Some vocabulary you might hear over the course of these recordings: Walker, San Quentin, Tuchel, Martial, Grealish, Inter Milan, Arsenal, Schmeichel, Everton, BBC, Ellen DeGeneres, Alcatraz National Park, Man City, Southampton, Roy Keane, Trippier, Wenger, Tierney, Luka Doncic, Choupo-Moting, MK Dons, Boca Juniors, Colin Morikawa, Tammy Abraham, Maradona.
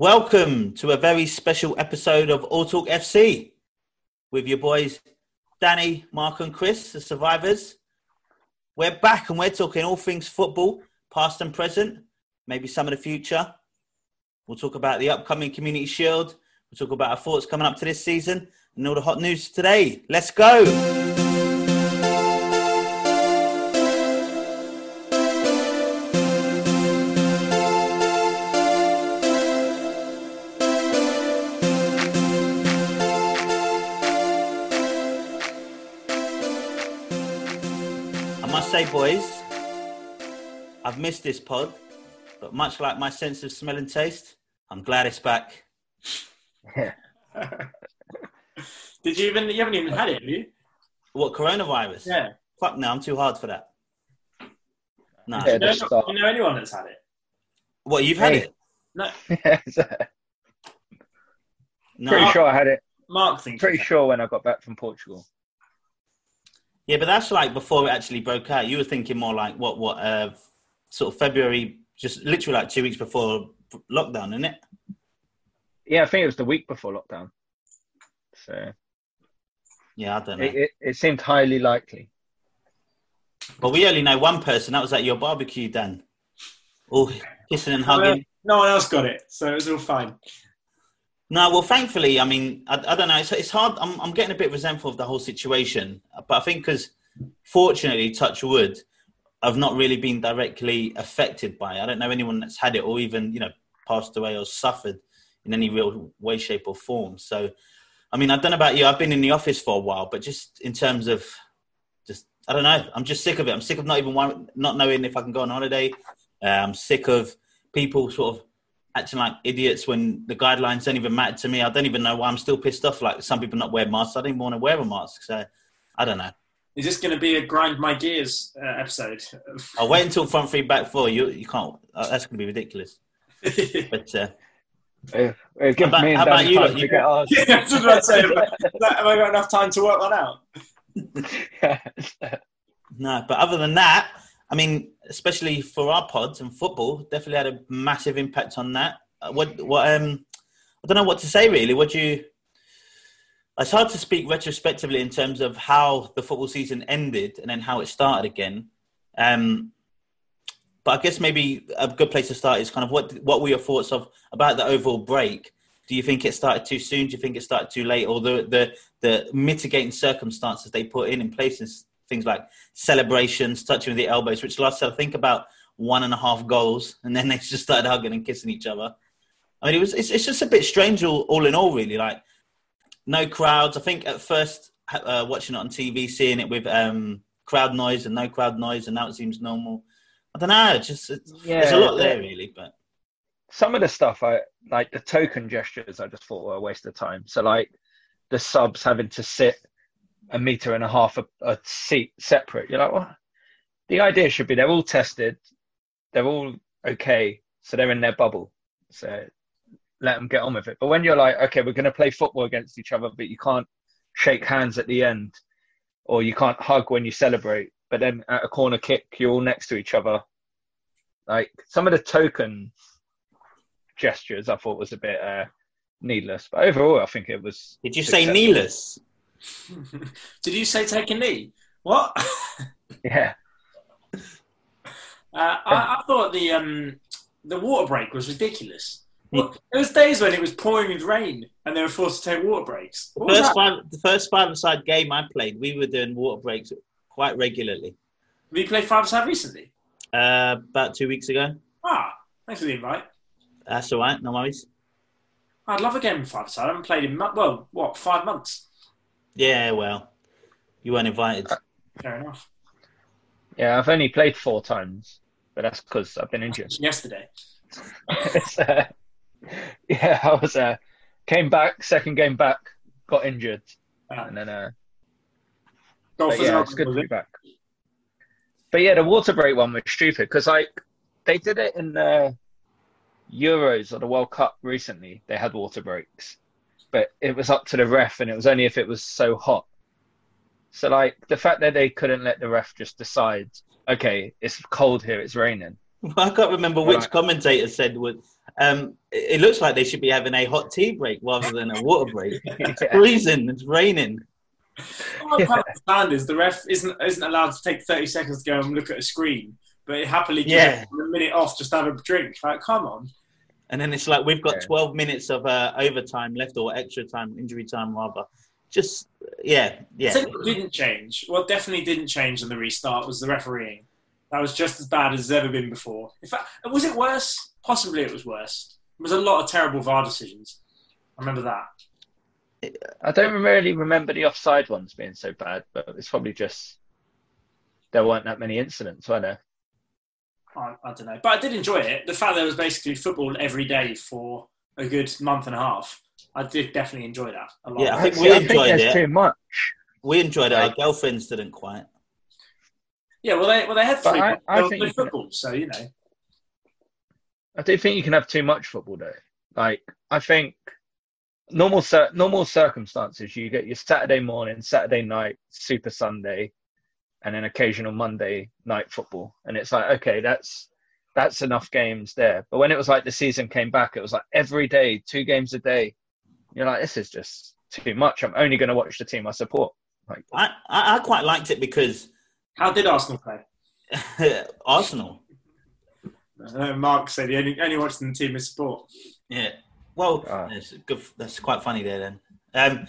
Welcome to a very special episode of All Talk FC with your boys Danny, Mark and Chris, the survivors. We're back and we're talking all things football, past and present, maybe some of the future. We'll talk about the upcoming Community Shield. We'll talk about our thoughts coming up to this season and all the hot news today. Let's go! Boys, I've missed this pod, but much like my sense of smell and taste, I'm glad it's back. Yeah. You haven't even had it, have you? What, coronavirus? Yeah. Fuck no, I'm too hard for that. No. Yeah, you know anyone that's had it? What, you've had it? No. No. Pretty sure I had it. Mark thinks. Pretty sure when I got back from Portugal. Yeah, but that's like before it actually broke out. You were thinking more like what sort of February, just literally like 2 weeks before lockdown, isn't it? Yeah, I think it was the week before lockdown. So, yeah, I don't know. It seemed highly likely. But we only know one person. That was at your barbecue, Dan. All kissing and hugging. No one else got it, so it was all fine. No, well, thankfully, I mean, I don't know. It's hard. I'm getting a bit resentful of the whole situation. But I think because, fortunately, touch wood, I've not really been directly affected by it. I don't know anyone that's had it or even, passed away or suffered in any real way, shape or form. So, I mean, I don't know about you. I've been in the office for a while, but just in terms of I don't know. I'm just sick of it. I'm sick of not knowing if I can go on holiday. I'm sick of people sort of acting like idiots when the guidelines don't even matter to me. I don't even know why I'm still pissed off. Like some people not wear masks. I didn't want to wear a mask. So I don't know. Is this going to be a grind my gears episode? I'll wait until front three, back four. You can't. That's going to be ridiculous. But how about you? I was about to say, have I got enough time to work that out? No, but other than that, I mean, especially for our pods and football, definitely had a massive impact on that. I don't know what to say really. It's hard to speak retrospectively in terms of how the football season ended and then how it started again. But I guess maybe a good place to start is kind of what were your thoughts about the overall break? Do you think it started too soon? Do you think it started too late? Or the mitigating circumstances they put in place and things like celebrations, touching with the elbows, which lasted, I think, about 1.5 goals. And then they just started hugging and kissing each other. I mean, it's just a bit strange all in all, really. Like, no crowds. I think at first, watching it on TV, seeing it with crowd noise and no crowd noise, and now it seems normal. I don't know. There's a lot there, really. But some of the stuff, like the token gestures, I just thought were a waste of time. So, like, the subs having to sit 1.5 meters a seat separate. You're like, well, the idea should be they're all tested, they're all okay, so they're in their bubble. So let them get on with it. But when you're like, okay, we're going to play football against each other, but you can't shake hands at the end, or you can't hug when you celebrate, but then at a corner kick, you're all next to each other. Like, some of the token gestures I thought was a bit needless. But overall, I think it was... Did you say needless? Did you say take a knee? What? Yeah. I thought the water break was ridiculous. Well, there was days when it was pouring with rain and they were forced to take water breaks. The first five-a-side game I played, we were doing water breaks quite regularly. Have you played five-a-side recently? About 2 weeks ago. Ah, thanks for the invite. That's all right, no worries. I'd love a game of five-a-side. I haven't played in, 5 months? Yeah, well, you weren't invited. Fair enough. Yeah, I've only played 4 times, but that's because I've been injured. Yesterday. I was came back, second game back, got injured, and then it's good to be back. But yeah, the water break one was stupid because they did it in the Euros or the World Cup recently. They had water breaks. But it was up to the ref, and it was only if it was so hot. So, like, the fact that they couldn't let the ref just decide, okay, it's cold here, it's raining. Well, I can't remember which commentator said It looks like they should be having a hot tea break rather than a water break. It's freezing. It's raining. What I can't understand is the ref isn't allowed to take 30 seconds to go and look at a screen, but it happily gives a minute off just to have a drink. Like, come on. And then it's like we've got 12 minutes of overtime left, or extra time, injury time rather. Just, So what didn't change, what definitely didn't change in the restart was the refereeing. That was just as bad as it's ever been before. In fact, was it worse? Possibly it was worse. There was a lot of terrible VAR decisions. I remember that. I don't really remember the offside ones being so bad, but it's probably just there weren't that many incidents, were there? I don't know. But I did enjoy it. The fact that there was basically football every day for a good month and a half, I did definitely enjoy that a lot. Yeah, I think we enjoyed it. Too much. We enjoyed it. Our girlfriends didn't quite. Yeah, well, they had three. I think they football, so, you know. I do think you can have too much football, though. Like, I think normal circumstances, you get your Saturday morning, Saturday night, Super Sunday, and then occasional Monday night football. And it's like, okay, that's enough games there. But when it was like the season came back, it was like every day, 2 games a day. You're like, this is just too much. I'm only going to watch the team I support. Like, I quite liked it because... How did Arsenal play? Arsenal? Mark said he only watched the team as sport. Yeah. Well, that's quite funny there then.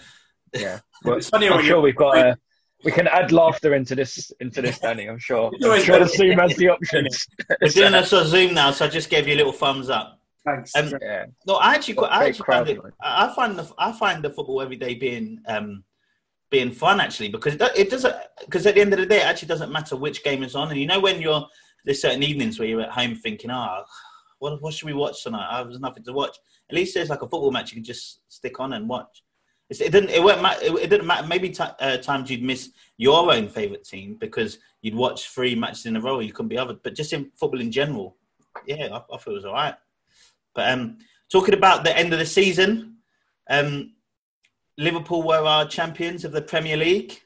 Yeah. Well, it's funny I'm sure we've got... We can add laughter into this, Danny, I'm sure. I'm sure the Zoom has the options. We're doing this on Zoom now, so I just gave you a little thumbs up. Thanks. No, I find the football every day being fun actually, because because at the end of the day, it actually doesn't matter which game is on. And you know, when there's certain evenings where you're at home thinking, what should we watch tonight? There's nothing to watch. At least there's like a football match you can just stick on and watch. It didn't matter. Maybe times you'd miss your own favourite team because you'd watch 3 matches in a row. You couldn't be other. But just in football in general, I thought it was all right. But talking about the end of the season, Liverpool were our champions of the Premier League.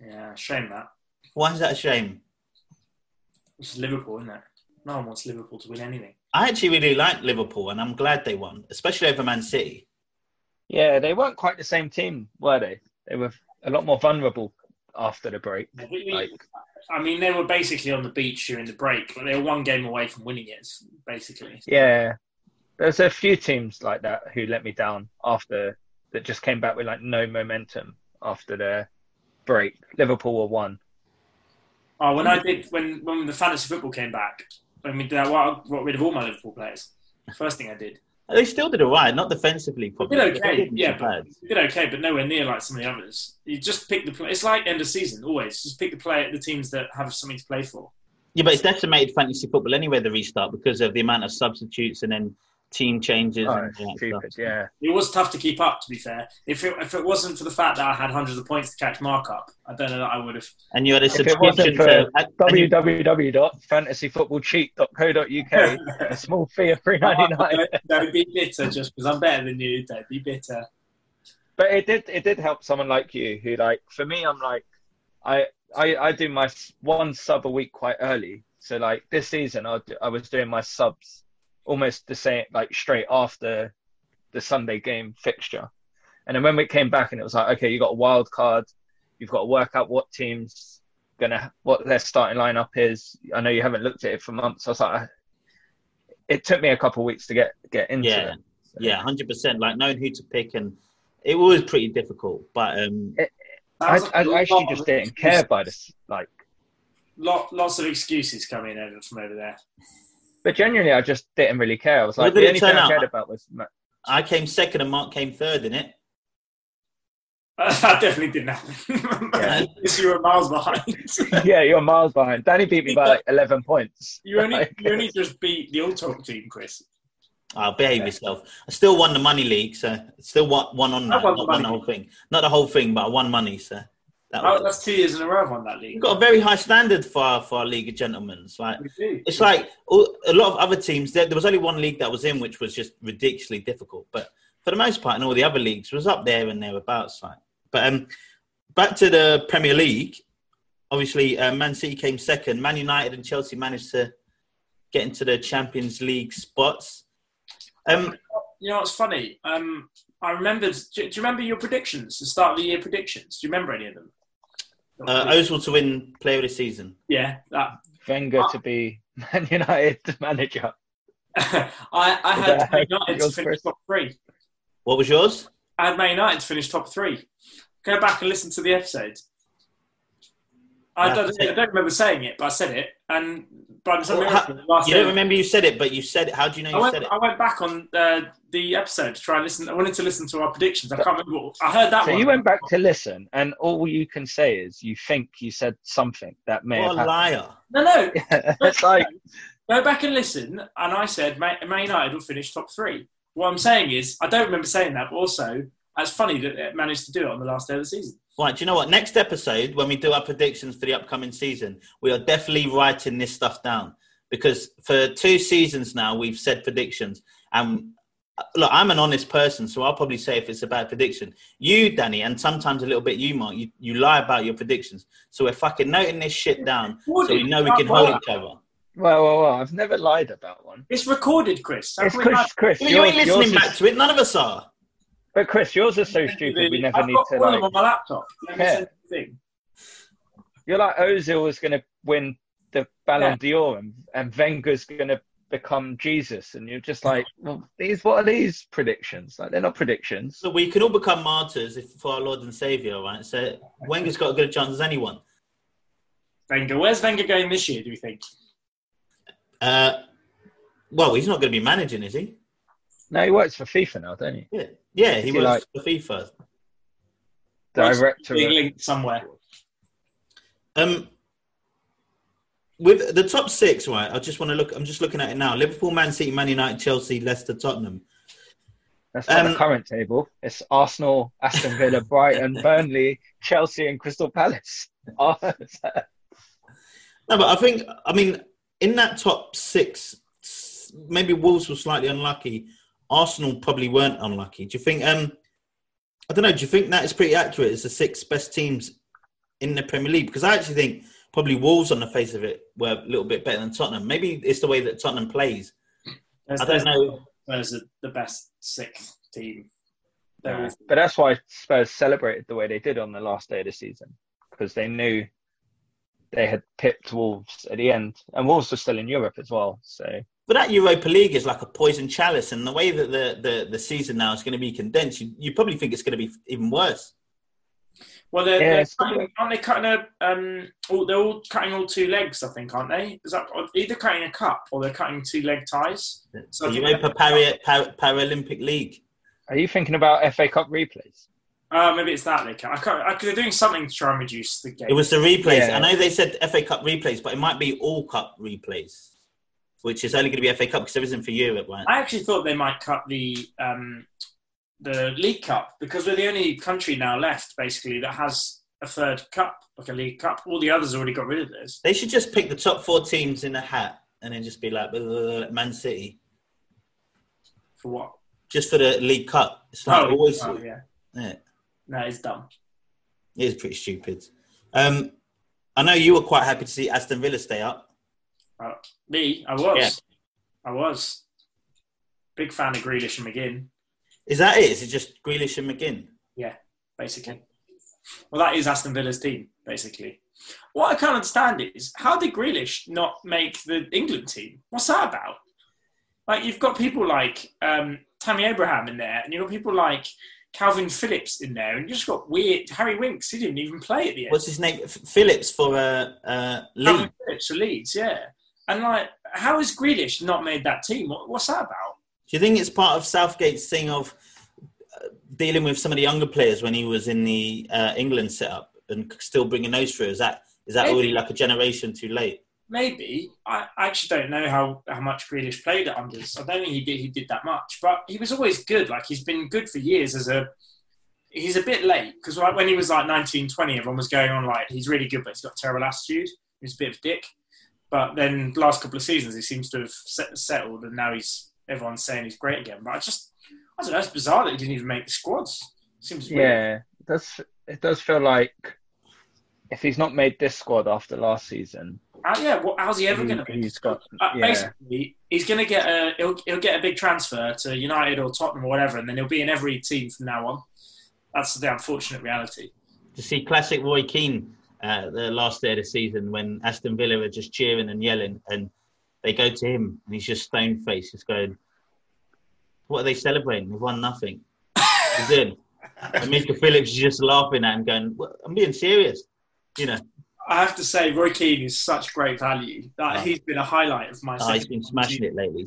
Yeah, shame that. Why is that a shame? It's Liverpool, isn't it? No one wants Liverpool to win anything. I actually really liked Liverpool, and I'm glad they won, especially over Man City. Yeah, they weren't quite the same team, were they? They were a lot more vulnerable after the break. They were basically on the beach during the break, but they were 1 game away from winning it, basically. Yeah. There's a few teams like that who let me down after that, just came back with like no momentum after their break. Liverpool were 1. Oh, when the fantasy football came back, when we did that, I got rid of all my Liverpool players. First thing I did. They still did all right, not defensively, probably. They did okay, but nowhere near like some of the others. You just pick the play. It's like end of season, always. Just pick the play at the teams that have something to play for. Yeah, but it's decimated fantasy football anyway, the restart, because of the amount of substitutes and then team changes. Oh, and all stupid, yeah. It was tough to keep up, to be fair. If it wasn't for the fact that I had hundreds of points to catch markup, I don't know that I would have. And you had a subscription to www.fantasyfootballcheat.co.uk, a small fee of $3.99. Don't be bitter just because I'm better than you. Don't be bitter. But it did help someone like you who, like, for me, I'm like, I do my 1 sub a week quite early. So like this season, I was doing my subs almost the same, like straight after the Sunday game fixture. And then when we came back and it was like, okay, you've got a wild card. You've got to work out what team's what their starting lineup is. I know you haven't looked at it for months. I was like, it took me a couple of weeks to get into it. So. Yeah, 100%. Like knowing who to pick, and it was pretty difficult. But I actually just didn't care by this. Like, lots of excuses coming over from over there. But genuinely, I just didn't really care. I was like, the only thing I cared about was... I came 2nd and Mark came 3rd in it. That definitely didn't happen. Yeah. You were miles behind. Yeah, you're miles behind. Danny beat me by like 11 points. You only just beat the All Talk team, Chris. I'll behave yourself. I still won the money league, so still won on that. Not won the whole thing. Not the whole thing, but I won money, so... That's 2 years in a row I've won that league. We've got a very high standard for our League of Gentlemen. It's like, a lot of other teams, there was only 1 league that was in, which was just ridiculously difficult. But for the most part, in all the other leagues, was up there and thereabouts. Like. But back to the Premier League, obviously Man City came 2nd. Man United and Chelsea managed to get into the Champions League spots. You know, it's funny. I remembered. Do you remember your predictions? The start of the year predictions. Do you remember any of them? Ozil to win Player of the Season. Yeah, that. Wenger to be Man United manager. I had Man United to finish top three. What was yours? I had Man United to finish top three. Go back and listen to the episode. I don't remember saying it, but I said it. And but you don't remember you said it, but you said it. How do you know you said it? I went back on the episode to try and listen. I wanted to listen to our predictions. I can't remember. I heard that one. So you went back to listen, and all you can say is you think you said something that may have happened. Liar. No. Yeah, it's like... Go back and listen, and I said Man United will finish top three. What I'm saying is, I don't remember saying that, but also, it's funny that it managed to do it on the last day of the season. Right, do you know what? Next episode, when we do our predictions for the upcoming season, we are definitely writing this stuff down. Because for 2 seasons now, we've said predictions. And look, I'm an honest person, so I'll probably say if it's a bad prediction. You, Danny, and sometimes a little bit you, Mark, you lie about your predictions. So we're fucking noting this shit down so we know we can hold each other. Well, I've never lied about one. It's recorded, Chris. Chris. You ain't listening back to it. None of us are. But Chris, yours are so stupid. We never need to. I've got one on my laptop. You're like Ozil is going to win the Ballon d'Or, and Wenger's going to become Jesus, and you're just like, well, what are these predictions? Like, they're not predictions. So we can all become martyrs for our Lord and Saviour, right? So Wenger's got a good chance as anyone. Wenger, where's Wenger going this year? Do you think? Well, he's not going to be managing, is he? No, he works for FIFA now, don't he? Yeah, he works for FIFA. Director linked somewhere. With the top 6, right? I just want to look. I'm just looking at it now: Liverpool, Man City, Man United, Chelsea, Leicester, Tottenham. That's not the current table. It's Arsenal, Aston Villa, Brighton, Burnley, Chelsea, and Crystal Palace. No, but I mean. In that top 6, maybe Wolves were slightly unlucky. Arsenal probably weren't unlucky. Do you think, I don't know, do you think that is pretty accurate as the 6 best teams in the Premier League? Because I actually think probably Wolves on the face of it were a little bit better than Tottenham. Maybe it's the way that Tottenham plays. I don't know. Spurs are the best 6th team. Yeah. But that's why Spurs celebrated the way they did on the last day of the season. Because they knew... They had pipped Wolves at the end. And Wolves were still in Europe as well. But that Europa League is like a poison chalice. And the way that the season now is going to be condensed, you probably think it's going to be even worse. Well, they're all cutting all 2 legs, I think, aren't they? Is that either cutting a cup or they're cutting 2-leg ties? So the Europa Paralympic League. Are you thinking about FA Cup replays? Maybe it's that they can. They're doing something to try and reduce the game. It was the replays. Yeah. I know they said FA Cup replays, but it might be all cup replays, which is only going to be FA Cup because there isn't for Europe, right? I actually thought they might cut the League Cup because we're the only country now left, basically, that has a third cup, like a League Cup. All the others already got rid of this. They should just pick the top 4 teams in a hat and then just be like, Man City. For what? Just for the League Cup. It's like always... Oh, yeah. No, it's dumb. It is pretty stupid. I know you were quite happy to see Aston Villa stay up. Me? I was. Yeah. I was. Big fan of Grealish and McGinn. Is that it? Is it just Grealish and McGinn? Yeah, basically. Well, that is Aston Villa's team, basically. What I can't understand is, how did Grealish not make the England team? What's that about? Like, you've got people like Tammy Abraham in there, and you've got people like... Calvin Phillips in there, and you just got weird Harry Winks. He didn't even play at the end. What's his name? Phillips for Leeds. Calvin Phillips for Leeds, yeah. And like, how has Grealish not made that team? What's that about? Do you think it's part of Southgate's thing of dealing with some of the younger players when he was in the England setup and still bringing those through? Is that already like a generation too late? Maybe. I actually don't know how much Grealish played at unders. I don't think he did that much. But he was always good. Like, he's been good for years as a... He's a bit late. Because like, when he was, like, 19, 20, everyone was going on, like, he's really good, but he's got terrible attitude. He's a bit of a dick. But then last couple of seasons, he seems to have settled, and now everyone's saying he's great again. But I don't know, it's bizarre that he didn't even make the squads. It seems weird. Yeah, it does feel like... if he's not made this squad after last season, how's he ever going to be? Basically, he's going to get he'll get a big transfer to United or Tottenham or whatever, and then he'll be in every team from now on. That's the unfortunate reality. To see classic Roy Keane the last day of the season when Aston Villa are just cheering and yelling, and they go to him and he's just stone-faced, just going, "What are they celebrating? We've won nothing." He's in. And Mr. Phillips is just laughing at him, going, "Well, I'm being serious." You know, I have to say, Roy Keane is such great value. That he's been a highlight of my. He's been smashing it lately.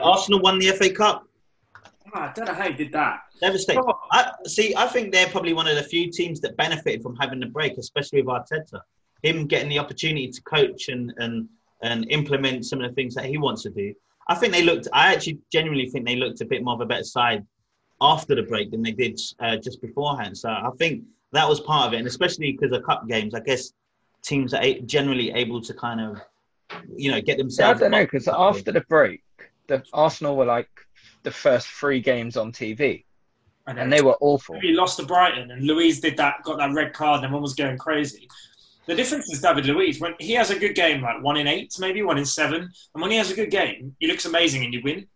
Arsenal won the FA Cup. I don't know how he did that. Devastating. Oh. I think they're probably one of the few teams that benefited from having the break, especially with Arteta. Him getting the opportunity to coach and implement some of the things that he wants to do. I think they looked. I actually genuinely think they looked a bit more of a better side after the break than they did just beforehand. So I think that was part of it, and especially because of cup games, I guess teams are generally able to kind of, get themselves. Yeah, I don't know, because after the break, the Arsenal were like the first 3 games on TV, and they were awful. We lost to Brighton, and Luiz got that red card, and everyone was going crazy. The difference is David Luiz, when he has a good game, like 1 in 8, maybe 1 in 7, and when he has a good game, he looks amazing and you win.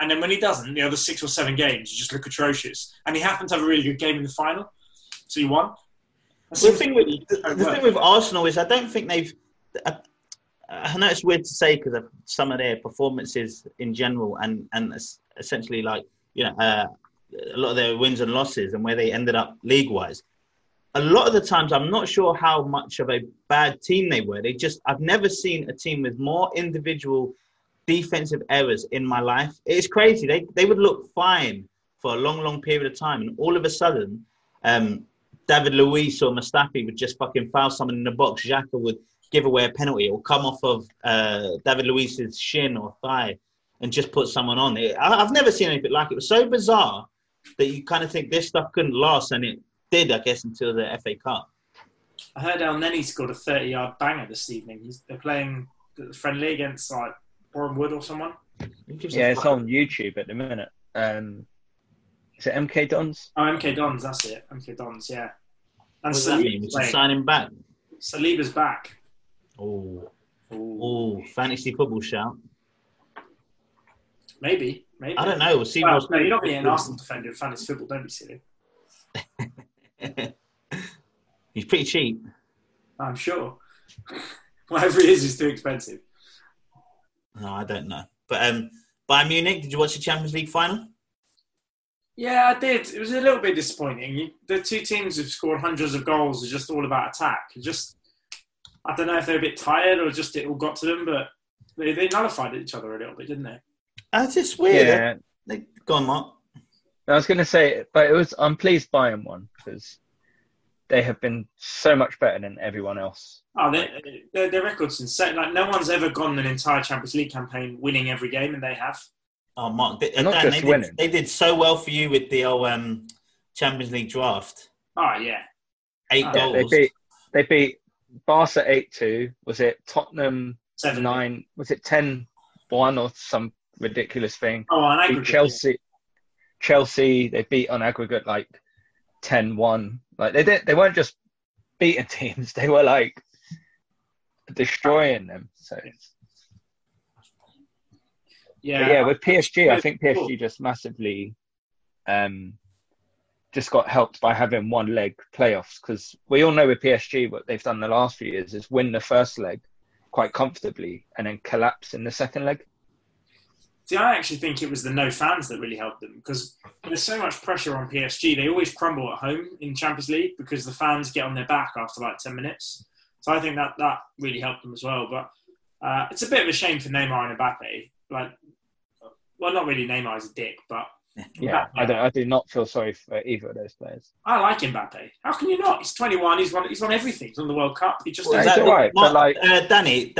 And then when he doesn't, the other 6 or 7 games, you just look atrocious. And he happened to have a really good game in the final, so you won. The thing with Arsenal is I don't think they've... I know it's weird to say because of some of their performances in general and essentially a lot of their wins and losses and where they ended up league-wise. A lot of the times, I'm not sure how much of a bad team they were. I've never seen a team with more individual defensive errors in my life. It's crazy. They would look fine for a long, long period of time. And all of a sudden, David Luiz or Mustafi would just fucking foul someone in the box. Xhaka would give away a penalty or come off of David Luiz's shin or thigh and just put someone on. I've never seen anything like it. It was so bizarre that you kind of think this stuff couldn't last, and it did, I guess, until the FA Cup. I heard El Neni scored a 30-yard banger this evening. They're playing the friendly against Warren Wood or someone. It's on YouTube at the minute. Is it MK Dons? Oh, MK Dons, that's it. MK Dons, yeah. And what does that mean? Is signing back? Saliba's back. Oh, fantasy football shout. Maybe. I don't know. We'll see. No, you're not being an Arsenal defender in fantasy football. Don't be silly. He's pretty cheap. I'm sure. Whatever it is too expensive. No, I don't know. But Bayern Munich, did you watch the Champions League final? Yeah, I did. It was a little bit disappointing. The two teams who've scored hundreds of goals are just all about attack. I don't know if they're a bit tired or just it all got to them, but they nullified each other a little bit, didn't they? That's just weird. Yeah. Go on, Mark. I was going to say, I'm pleased Bayern won because they have been so much better than everyone else. Oh, their record's insane. No one's ever gone an entire Champions League campaign winning every game, and they have. Oh, Mark, they did so well for you with the Champions League draft. Oh, yeah. 8 goals. Yeah, they beat Barca 8-2. Was it Tottenham 7-9? Was it 10-1 or some ridiculous thing? Oh, on aggregate. Chelsea, they beat on aggregate 10-1. They weren't just beating teams; they were destroying them. So, yeah. But yeah, with PSG, I think PSG just massively just got helped by having one leg playoffs, because we all know with PSG what they've done the last few years is win the first leg quite comfortably and then collapse in the second leg. See, I actually think it was the no fans that really helped them, because there's so much pressure on PSG. They always crumble at home in Champions League because the fans get on their back after 10 minutes. So I think that really helped them as well. But it's a bit of a shame for Neymar and Mbappe. Not really. Neymar's a dick, but... Yeah, Mbappe. I do not feel sorry for either of those players. I like Mbappe. How can you not? He's 21. He's won everything. He's won the World Cup. He just does that. Right, Danny.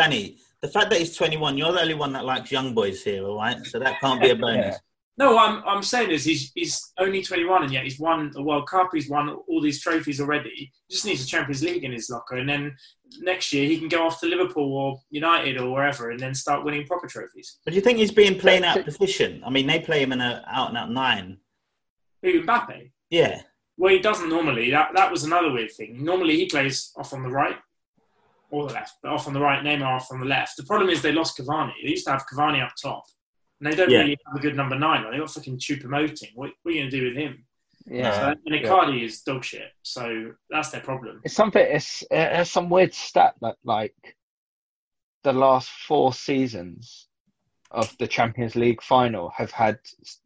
The fact that he's 21, you're the only one that likes young boys here, all right? So that can't be a bonus. Yeah. No, I'm saying is he's only 21 and yet he's won a World Cup. He's won all these trophies already. He just needs a Champions League in his locker. And then next year he can go off to Liverpool or United or wherever and then start winning proper trophies. But do you think he's being playing out of position? I mean, they play him in an out-and-out 9. Who, Mbappe? Yeah. Well, he doesn't normally. That was another weird thing. Normally he plays off on the right or the left, but off on the right, Neymar off on the left. The problem is they lost Cavani. They used to have Cavani up top, and they don't really have a good number nine. They got fucking Choupo-Moting. What are you going to do with him? Yeah, so, and Icardi is dog shit, so that's their problem. It's something. It's some weird stat that like the last four seasons of the Champions League final have had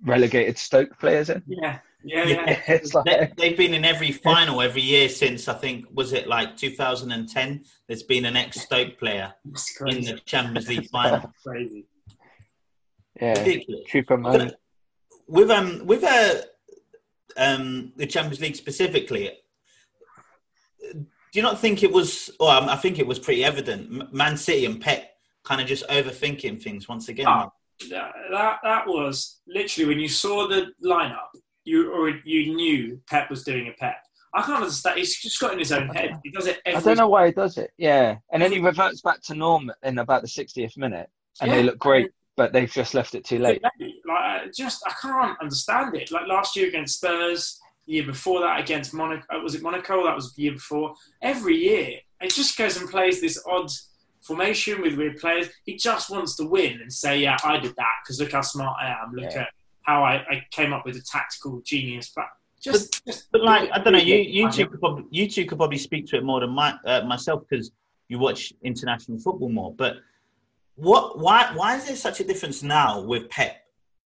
relegated Stoke players in. Yeah. It's like, they've been in every final every year since, I think, was it like 2010? There's been an ex-Stoke player in the Champions League final. Crazy. Yeah, ridiculous. With the Champions League specifically, do you not think it was? I think it was pretty evident. Man City and Pep kind of just overthinking things once again. Oh, that was literally when you saw the lineup, you knew Pep was doing a Pep. I can't understand. He's just got in his own head. He does it every. I don't know why he does it. Yeah, and then he reverts back to norm in about the 60th minute, and they look great. But they've just left it too late. I can't understand it. Like last year against Spurs, the year before that against Monaco. Was it Monaco? That was the year before. Every year, it just goes and plays this odd formation with weird players. He just wants to win and say, yeah, I did that because look how smart I am. Look at how I came up with a tactical genius plan. I don't know, you two could probably speak to it more than myself because you watch international football more, but why is there such a difference now with Pep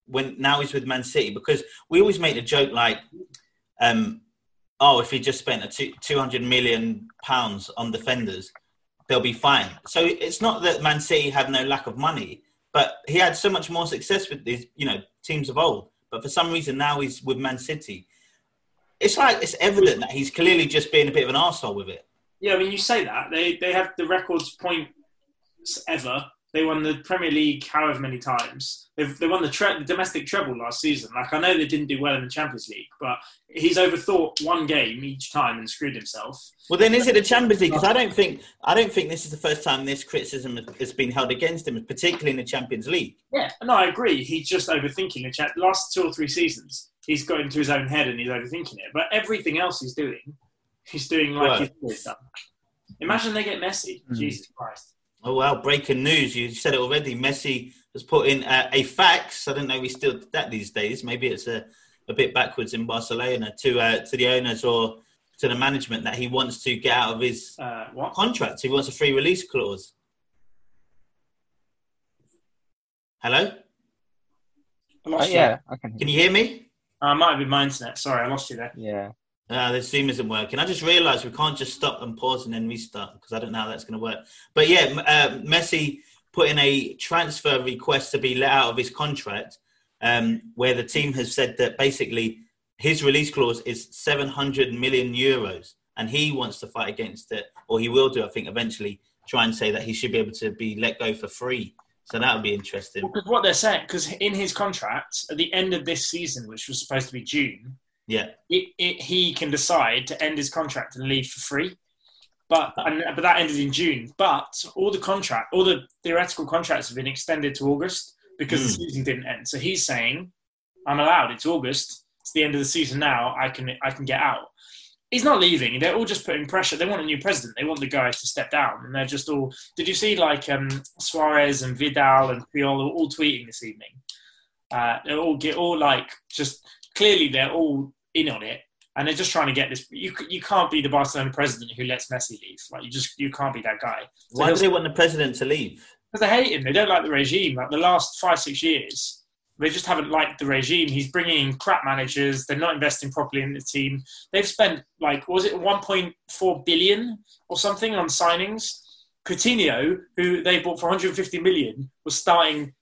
when now he's with Man City? Because we always make the joke like, if he just spent £200 million on defenders, they'll be fine. So it's not that Man City had no lack of money, but he had so much more success with these, teams of old. But for some reason now he's with Man City. It's like it's evident that he's clearly just being a bit of an arsehole with it. Yeah, I mean, you say that. They have the records point ever. They won the Premier League however many times. They won the domestic treble last season. Like, I know they didn't do well in the Champions League, but he's overthought one game each time and screwed himself. Well, then is it the Champions League? Because I don't think this is the first time this criticism has been held against him, particularly in the Champions League. Yeah, no, I agree. He's just overthinking it. The last two or three seasons, he's got into his own head and he's overthinking it. But everything else he's doing like he's always done. Imagine they get Messi. Mm. Jesus Christ. Oh, well, breaking news. You said it already. Messi has put in a fax. I don't know we still do that these days. Maybe it's a bit backwards in Barcelona to the owners or to the management that he wants to get out of his contract. He wants a free release clause. Hello? I lost you. Yeah, I can you hear me? Might have been my internet. Sorry, I lost you there. Yeah. The Zoom isn't working. I just realised we can't just stop and pause and then restart because I don't know how that's going to work. But yeah, Messi put in a transfer request to be let out of his contract where the team has said that basically his release clause is €700 million and he wants to fight against it, or he will do, I think, eventually try and say that he should be able to be let go for free. So that would be interesting. Well, what they're saying, because in his contract, at the end of this season, which was supposed to be June... Yeah, he can decide to end his contract and leave for free, but that ended in June. But all the theoretical contracts have been extended to August because the season didn't end. So he's saying, "I'm allowed. It's August. It's the end of the season now. I can get out." He's not leaving. They're all just putting pressure. They want a new president. They want the guy to step down, and they're just all. Did you see like Suarez and Vidal and Puyol all tweeting this evening? They're all like just clearly they're all. In on it, and they're just trying to get this. You can't be the Barcelona president who lets Messi leave. Like you can't be that guy. So why do they want the president to leave? Because they hate him. They don't like the regime. Like the last 5-6 years, they just haven't liked the regime. He's bringing in crap managers. They're not investing properly in the team. They've spent like was it 1.4 billion or something on signings. Coutinho, who they bought for 150 million, was starting.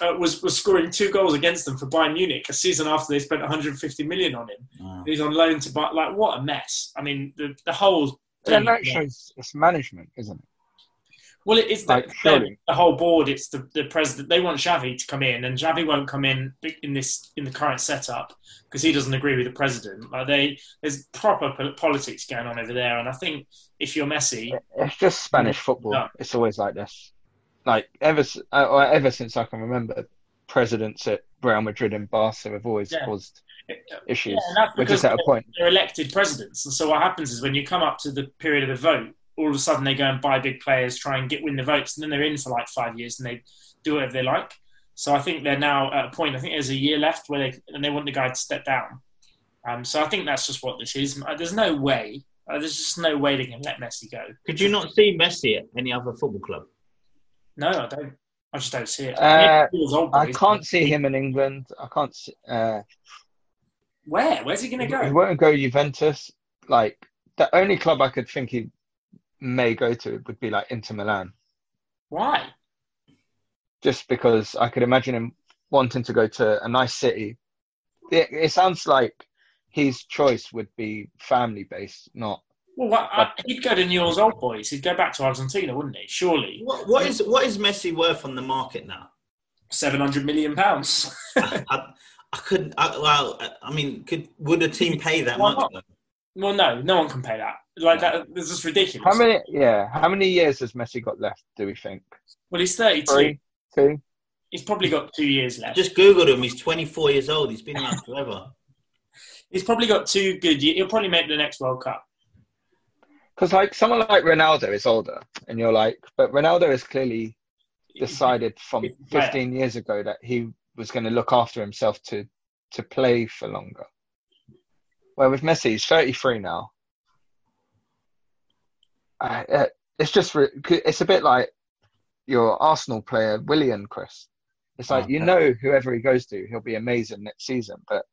Was scoring 2 goals against them for Bayern Munich a season after they spent 150 million on him. Wow. He's on loan to Bayern. Like, what a mess. I mean, the whole... It's management, isn't it? Well, it's like, the whole board. It's the president. They want Xavi to come in, and Xavi won't come in the current setup because he doesn't agree with the president. Like there's proper politics going on over there, and I think if you're Messi... It's just Spanish football. No. It's always like this. Like, ever since I can remember, presidents at Real Madrid and Barca have always caused issues. Yeah, and that's because just at a point. They're elected presidents. And so what happens is when you come up to the period of the vote, all of a sudden they go and buy big players, try and win the votes, and then they're in for like 5 years and they do whatever they like. So I think they're now at a point, I think there's a year left where they want the guy to step down. So I think that's just what this is. There's no way. There's just no way they can let Messi go. Could you not see Messi at any other football club? No, I don't. I just don't see it. I can't see him in England. I can't see... Where's he going to go? He won't go Juventus. Like, the only club I could think he may go to would be, like, Inter Milan. Why? Just because I could imagine him wanting to go to a nice city. It sounds like his choice would be family-based, not... he'd go to Newell's Old Boys. He'd go back to Argentina, wouldn't he? Surely. What is Messi worth on the market now? £700 million. Would a team pay that much? Well, no one can pay that. This is ridiculous. How many years has Messi got left, do we think? Well, he's 32. He's probably got 2 years left. Just Googled him. He's 24 years old. He's been around forever. He's probably got two good years. He'll probably make the next World Cup. Because someone like Ronaldo is older, and you're like, but Ronaldo has clearly decided from 15 years ago that he was going to look after himself to play for longer. Where with Messi, he's 33 now. It's a bit like your Arsenal player, Willian, Chris. It's like, okay, you know, whoever he goes to, he'll be amazing next season, but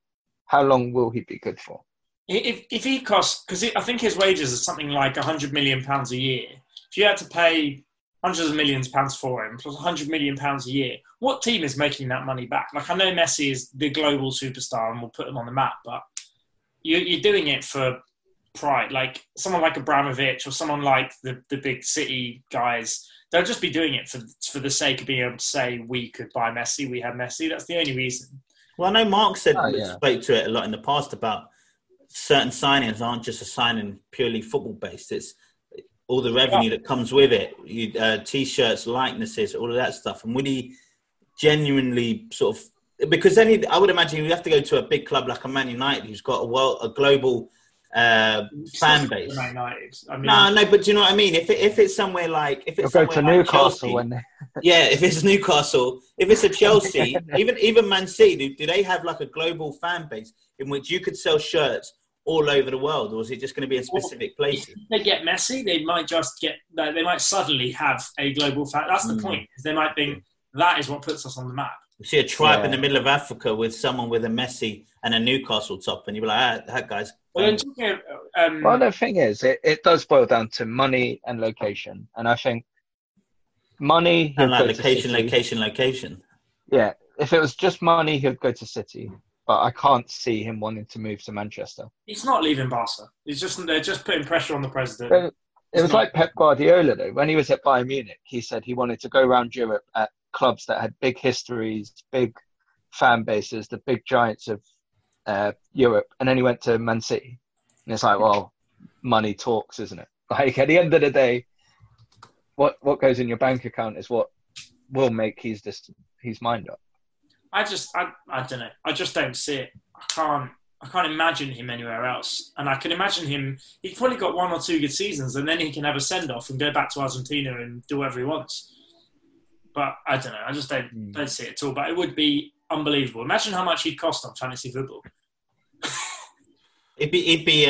how long will he be good for? If he costs, because I think his wages are something like £100 million a year. If you had to pay hundreds of millions of pounds for him, plus £100 million a year, what team is making that money back? Like, I know Messi is the global superstar and we'll put him on the map, but you're doing it for pride. Like, someone like Abramovich or someone like the big city guys, they'll just be doing it for the sake of being able to say, we could buy Messi, we have Messi. That's the only reason. Well, I know Mark said spoke to it a lot in the past about certain signings aren't just a signing purely football-based. It's all the revenue that comes with it, T-shirts, likenesses, all of that stuff. And would he genuinely sort of... Because I would imagine you have to go to a big club like a Man United who's got a global fan base. But do you know what I mean? If it's somewhere like... If it's somewhere like Newcastle. Chelsea, yeah, if it's Newcastle, if it's a Chelsea, even Man City, do they have like a global fan base in which you could sell shirts all over the world, or is it just going to be in specific places? If they get Messi, they might suddenly have a global fan. That's the point. They might think that is what puts us on the map. You see a tribe in the middle of Africa with someone with a Messi and a Newcastle top, and you're like, that guy's... Well, the thing is, it does boil down to money and location. And I think money... And like location. Yeah. If it was just money, he would go to City. But I can't see him wanting to move to Manchester. He's not leaving Barca. They're just putting pressure on the president. But like Pep Guardiola, though. When he was at Bayern Munich, he said he wanted to go around Europe at clubs that had big histories, big fan bases, the big giants of Europe. And then he went to Man City. And it's like, well, money talks, isn't it? Like, at the end of the day, what goes in your bank account is what will make his mind up. I don't know. I just don't see it. I can't imagine him anywhere else. And I can imagine him, he's probably got one or two good seasons and then he can have a send-off and go back to Argentina and do whatever he wants. But I don't know. I just don't see it at all. But it would be unbelievable. Imagine how much he'd cost on fantasy football. it'd be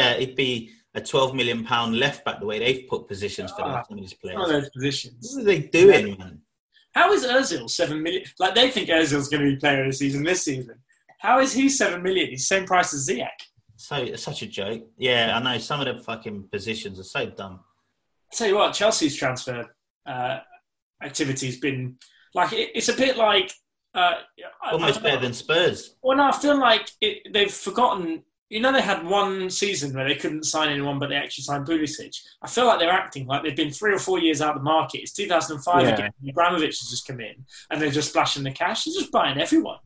a £12 million left-back the way they've put positions for that. One of those positions. What are they doing, man? How is Ozil 7 million? Like, they think Ozil's going to be player of the season this season. How is he 7 million? He's the same price as Ziyech. So it's such a joke. Yeah, I know some of the fucking positions are so dumb. I tell you what, Chelsea's transfer activity's been like it's a bit like almost better than Spurs. Well, no, I feel like they've forgotten. You know, they had one season where they couldn't sign anyone, but they actually signed Pulisic. I feel like they're acting like they've been 3 or 4 years out of the market. It's 2005 again. Abramovich has just come in, and they're just splashing the cash. They're just buying everyone.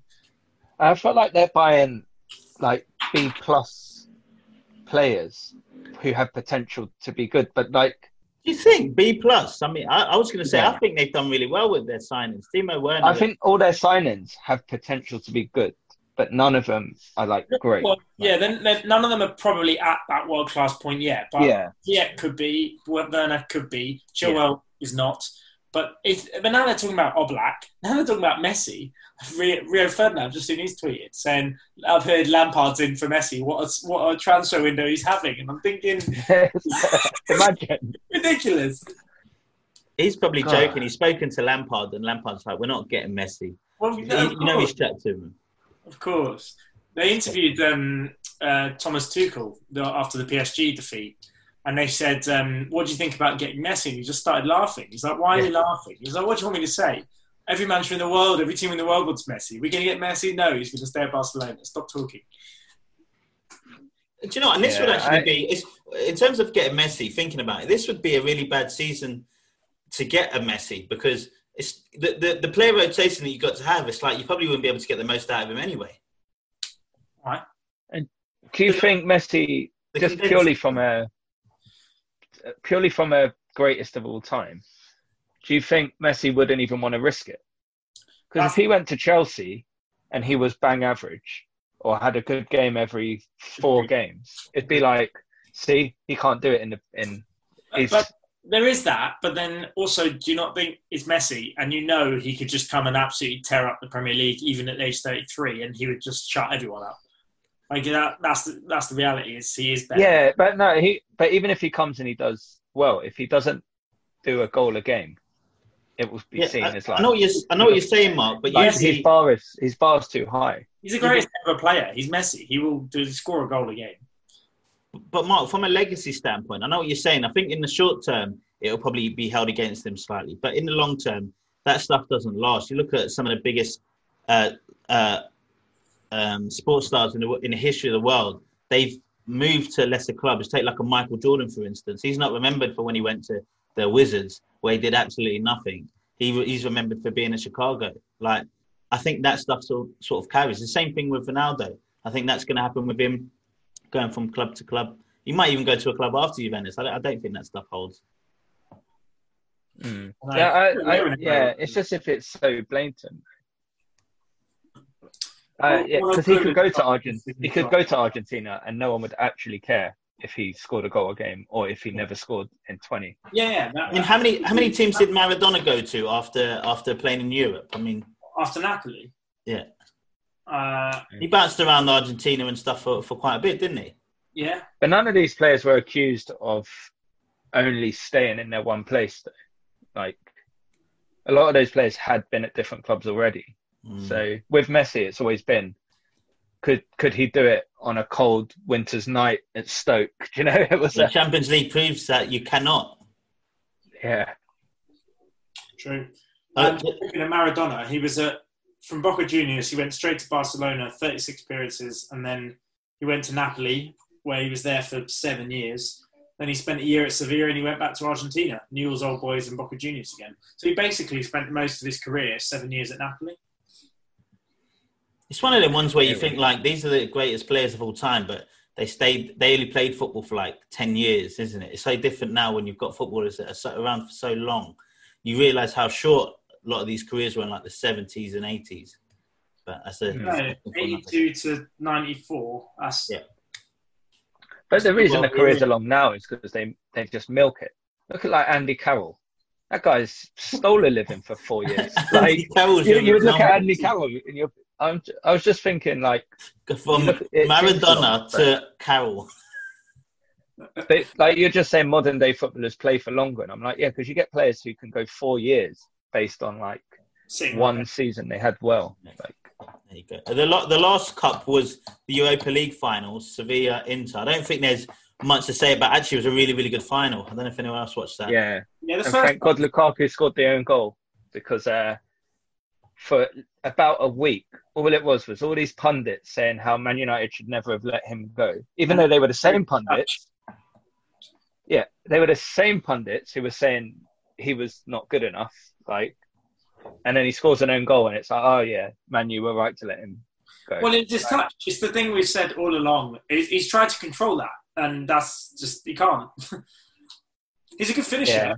I feel like they're buying, like, B-plus players who have potential to be good, but, like... You think B-plus? I mean, I was going to say, I think they've done really well with their signings. Timo Werner... I think all their signings have potential to be good. but none of them are like great. Well, yeah, then none of them are probably at that world class point yet. But yeah, could be. Werner could be. Chilwell is not. But now they're talking about Oblak. Now they're talking about Messi. Rio Ferdinand, I've just seen his tweet saying, I've heard Lampard's in for Messi. What a transfer window he's having. And I'm thinking... Imagine. Ridiculous. He's probably joking. He's spoken to Lampard and Lampard's like, we're not getting Messi. Well, you know he's chatting to him. Of course. They interviewed Thomas Tuchel after the PSG defeat. And they said, what do you think about getting Messi? And he just started laughing. He's like, why are you laughing? He's like, what do you want me to say? Every manager in the world, every team in the world wants Messi. We're going to get Messi? No, he's going to stay at Barcelona. Stop talking. Do you know what? And this would actually be, in terms of getting Messi, thinking about it, this would be a really bad season to get a Messi because it's the player rotation that you've got to have, it's like you probably wouldn't be able to get the most out of him anyway. All right. And do you think Messi, just purely from a greatest of all time, do you think Messi wouldn't even want to risk it? Because if he went to Chelsea and he was bang average or had a good game every 4 games, it'd be like, see, he can't do it But there is that, but then also, do you not think it's Messi? And you know he could just come and absolutely tear up the Premier League even at age 33 and he would just shut everyone up. Like that's the reality. Is he is better. Yeah, but no. But even if he comes and he does well, if he doesn't do a goal a game, it will be seen as like. I know what you're saying, Mark. But like, his bar is too high. He's the greatest ever player. He's Messi. He will score a goal a game. But Mark, from a legacy standpoint, I know what you're saying. I think in the short term, it'll probably be held against him slightly. But in the long term, that stuff doesn't last. You look at some of the biggest. Sports stars in the history of the world, they've moved to lesser clubs. Take like a Michael Jordan, for instance. He's not remembered for when he went to the Wizards, where he did absolutely nothing. He's remembered for being in Chicago. Like, I think that stuff sort of carries. The same thing with Ronaldo. I think that's going to happen with him going from club to club. He might even go to a club after Juventus. I don't think that stuff holds. Mm. Yeah, it's just if it's so blatant. Because he could go to Argentina and no one would actually care if he scored a goal a game or if he never scored in 20. Yeah, I mean, how many teams did Maradona go to after playing in Europe? I mean, after Napoli. Yeah. He bounced around Argentina and stuff for quite a bit, didn't he? Yeah. But none of these players were accused of only staying in their one place, though. Like, a lot of those players had been at different clubs already. So with Messi, it's always been, could he do it on a cold winter's night at Stoke? Do you know? The Champions League proves that you cannot. Yeah. True. Speaking of Maradona, he was from Boca Juniors, he went straight to Barcelona, 36 appearances, and then he went to Napoli, where he was there for 7 years. Then he spent a year at Sevilla and he went back to Argentina, Newell's Old Boys and Boca Juniors again. So he basically spent most of his career 7 years at Napoli. It's one of the ones where you think, like, these are the greatest players of all time, but they only played football for like 10 years, isn't it? It's so different now when you've got footballers that are around for so long. You realise how short a lot of these careers were in like the 70s and 80s. But that's 82 to 94. But the reason the careers are long now is because they just milk it. Look at like Andy Carroll. That guy's stole a living for 4 years. Like, you would look at Andy Carroll and you're... I was just thinking, like... From Maradona to Carroll. Like, you're just saying modern-day footballers play for longer. And I'm like, yeah, because you get players who can go 4 years based on, like, one season they had well. Like, there you go. The last cup was the Europa League final, Sevilla-Inter. I don't think there's much to say, but actually it was a really, really good final. I don't know if anyone else watched that. Yeah, and thank God Lukaku scored their own goal because... for about a week, all it was all these pundits saying how Man United should never have let him go. Even though they were the same pundits. Yeah, they were the same pundits who were saying he was not good enough. Like, and then he scores an own goal and it's like, oh yeah, Man, you were right to let him go. Well, it's just touch. It's the thing we've said all along. He's tried to control that and that's just, he can't. He's a good finisher. Yeah.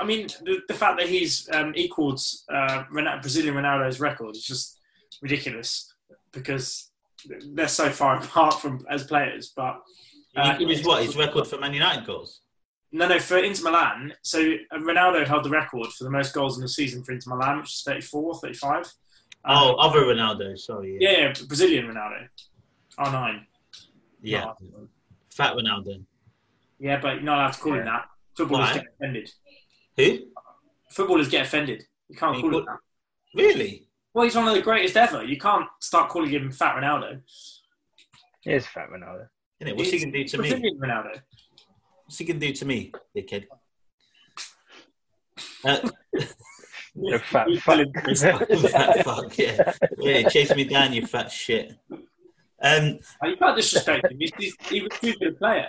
I mean, the fact that he's equaled Brazilian Ronaldo's record is just ridiculous because they're so far apart from as players. But it was what his record for Man United goals. No, for Inter Milan. So Ronaldo held the record for the most goals in the season for Inter Milan, which is 34, 35. Other Ronaldo, sorry. Yeah, Brazilian Ronaldo. R9. Yeah. R9. Fat Ronaldo. Yeah, but you're not allowed to call him that. Footballers get offended. Who? Footballers get offended. You can't call him that. Really? Well, he's one of the greatest ever. You can't start calling him Fat Ronaldo. It is Fat Ronaldo. Isn't it? What's he going to do to Brazilian me? Brazilian Ronaldo. What's he going to do to me, dickhead? You're fat fuck. Fat fuck, yeah. Yeah, chase me down, you fat shit. You can't disrespect him. He was too good a player.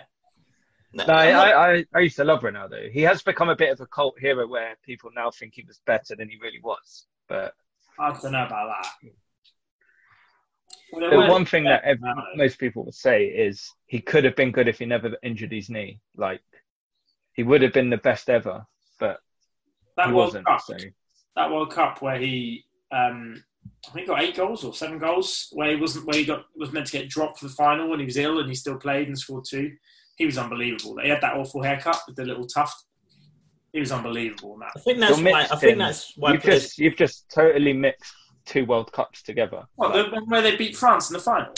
No, I used to love Ronaldo. He has become a bit of a cult hero where people now think he was better than he really was. But I don't know about that. The one thing that most people would say is he could have been good if he never injured his knee. Like, he would have been the best ever, but he wasn't. So. That World Cup where he, I think, he got 8 goals or 7 goals, where he wasn't, was meant to get dropped for the final, and he was ill, and he still played and scored 2. He was unbelievable. He had that awful haircut with the little tuft. He was unbelievable in that. I think that's why. You've just totally mixed 2 World Cups together. Well, like, the where they beat France in the final.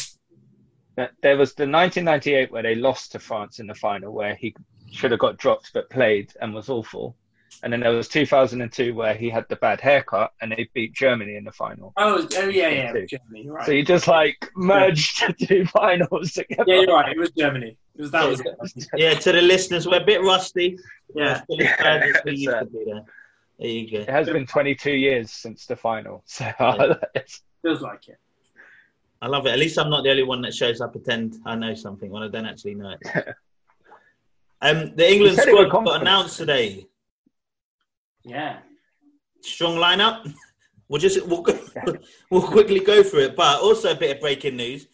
There was the 1998 where they lost to France in the final, where he should have got dropped but played and was awful. And then there was 2002 where he had the bad haircut and they beat Germany in the final. Oh yeah. Germany, you're right. So you just merged the 2 finals together. Yeah, you're right. It was Germany. It was. Yeah, to the listeners, we're a bit rusty. Yeah. There you go. It has been 22 years since the final. So yeah. Feels like it. I love it. At least I'm not the only one that shows I pretend I know something when I don't actually know it. The England squad got announced today. Yeah. Strong lineup. We'll quickly go through it. But also a bit of breaking news.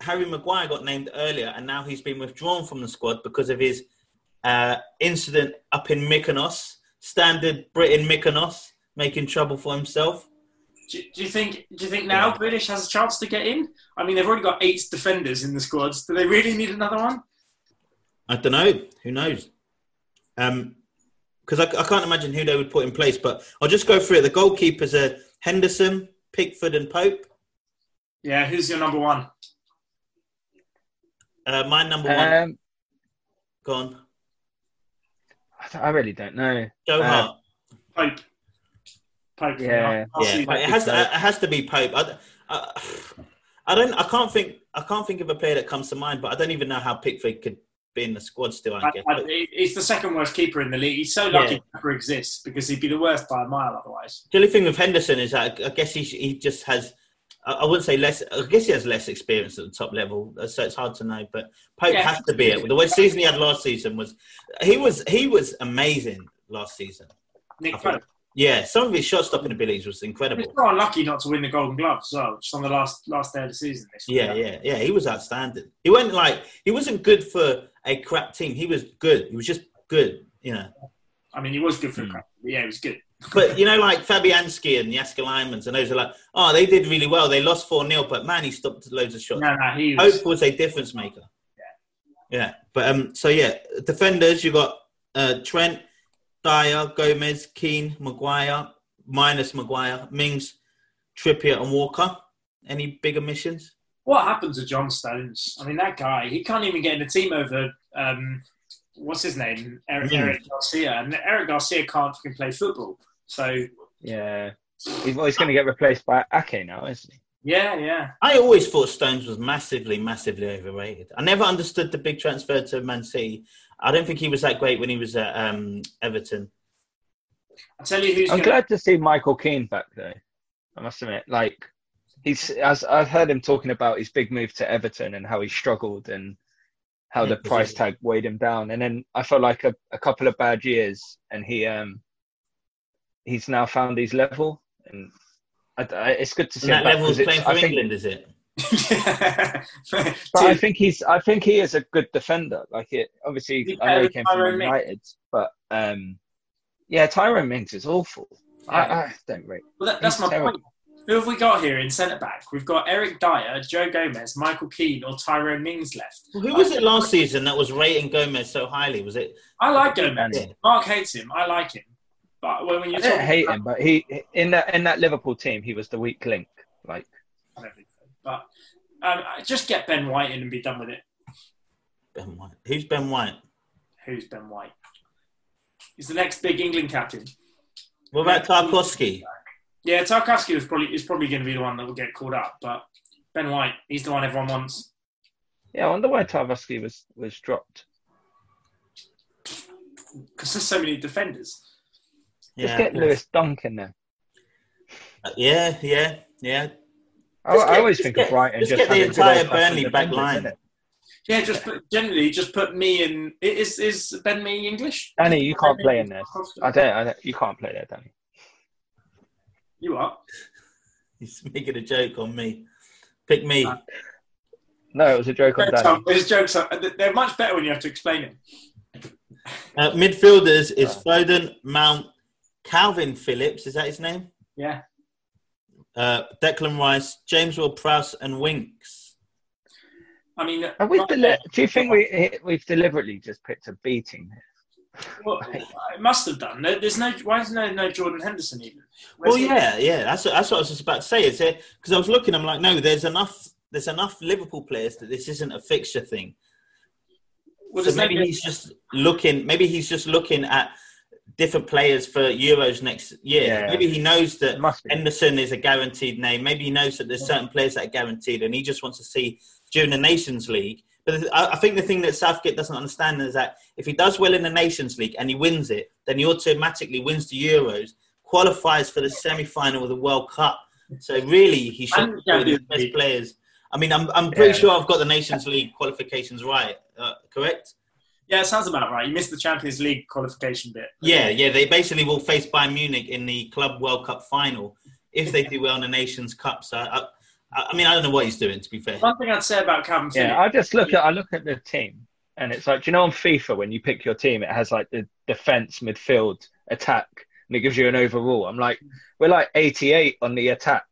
Harry Maguire got named earlier and now he's been withdrawn from the squad because of his incident up in Mykonos. Standard Britain Mykonos, making trouble for himself. Do you think now Grealish has a chance to get in? I mean, they've already got 8 defenders in the squads. Do they really need another one? I don't know. Who knows? Because I can't imagine who they would put in place, but I'll just go through it. The goalkeepers are Henderson, Pickford and Pope. Yeah, who's your number one? My number one. Go on. I really don't know. Joe Hart. Pope. Yeah. It has to be Pope. I can't think of a player that comes to mind, but I don't even know how Pickford could be in the squad still. He's the second worst keeper in the league. He's so lucky he never exists because he'd be the worst by a mile otherwise. The only thing with Henderson is that I guess he just has. I wouldn't say less. I guess he has less experience at the top level, so it's hard to know. But Pope has to be it. The season he had last season was amazing last season. Nick Pope. Yeah, some of his shot stopping abilities was incredible. He's so unlucky not to win the Golden Glove as well, which is on the last day of the season. Yeah. He was outstanding. He wasn't good for a crap team. He was good. He was just good. You know. I mean, he was good for a crap. Yeah, he was good. But, Fabianski and Jaska Leimans and those are they did really well. They lost 4-0, but, man, he stopped loads of shots. Hope was a difference maker. Yeah. But, defenders, you've got Trent, Dyer, Gomez, Keane, Maguire, minus Maguire, Mings, Trippier and Walker. Any big omissions? What happened to John Stones? I mean, that guy, he can't even get in the team over... what's his name? Eric Garcia. And Eric Garcia can't fucking play football. So... Yeah. He's going to get replaced by Ake now, isn't he? Yeah. I always thought Stones was massively, massively overrated. I never understood the big transfer to Man City. I don't think he was that great when he was at Everton. I tell you who's I'm glad to see Michael Keane back, though. I must admit. I've heard him talking about his big move to Everton and how he struggled and... how the price tag weighed him down. And then I felt like a couple of bad years and he's now found his level. And it's good to see that level playing for England, is it? But I think he is a good defender. I know he came from United, but Tyrone Mings is awful. I don't rate. Well, that's my point. Who have we got here in centre-back? We've got Eric Dyer, Joe Gomez, Michael Keane or Tyrone Mings left. Well, who was it last season that was rating Gomez so highly? Was it? I like Gomez. Yeah. Mark hates him. I like him. But when you hate him, but he in that Liverpool team, he was the weak link. Like, I don't think so. But just get Ben White in and be done with it. Ben White. Who's Ben White? Who's Ben White? He's the next big England captain. What about Tarkowski? Yeah, Tarkowski is probably going to be the one that will get called up. But Ben White, he's the one everyone wants. Yeah, I wonder why Tarkowski was dropped. Because there's so many defenders. Yeah, just get Lewis Dunk in there. Yeah. I always think of Brighton. Just get the entire Burnley back line. Yeah, just put me in. Is Ben Mee English? Danny, you can't play in there. I don't. You can't play there, Danny. You are. He's making a joke on me. Pick me. No, it was a joke on Danny. It's jokes. They're much better when you have to explain them. Midfielders is Foden, Mount, Calvin Phillips. Is that his name? Yeah. Declan Rice, James Ward-Prowse, and Winks. I mean, do you think we've deliberately just picked a beating? Well, it must have done. There's no. Why is there no Jordan Henderson even? Yeah. That's what I was just about to say. Is it because I was looking? I'm like, no. There's enough Liverpool players that this isn't a fixture thing. Well, so maybe he's just looking. Maybe he's just looking at different players for Euros next year. Yeah. Maybe he knows that Henderson is a guaranteed name. Maybe he knows that there's certain players that are guaranteed, and he just wants to see during the Nations League. But I think the thing that Southgate doesn't understand is that if he does well in the Nations League and he wins it, then he automatically wins the Euros, qualifies for the semi-final of the World Cup. So really, he should be the best players. I mean, I'm pretty sure I've got the Nations League qualifications right, correct? Yeah, it sounds about right. You missed the Champions League qualification bit. Yeah. They basically will face Bayern Munich in the Club World Cup final if they do well in the Nations Cup. So, I don't know what he's doing, to be fair. One thing I'd say about Calvin Phillips... Yeah, I look at the team and it's like, do you know on FIFA, when you pick your team, it has like the defence, midfield, attack, and it gives you an overall. I'm like, we're like 88 on the attack.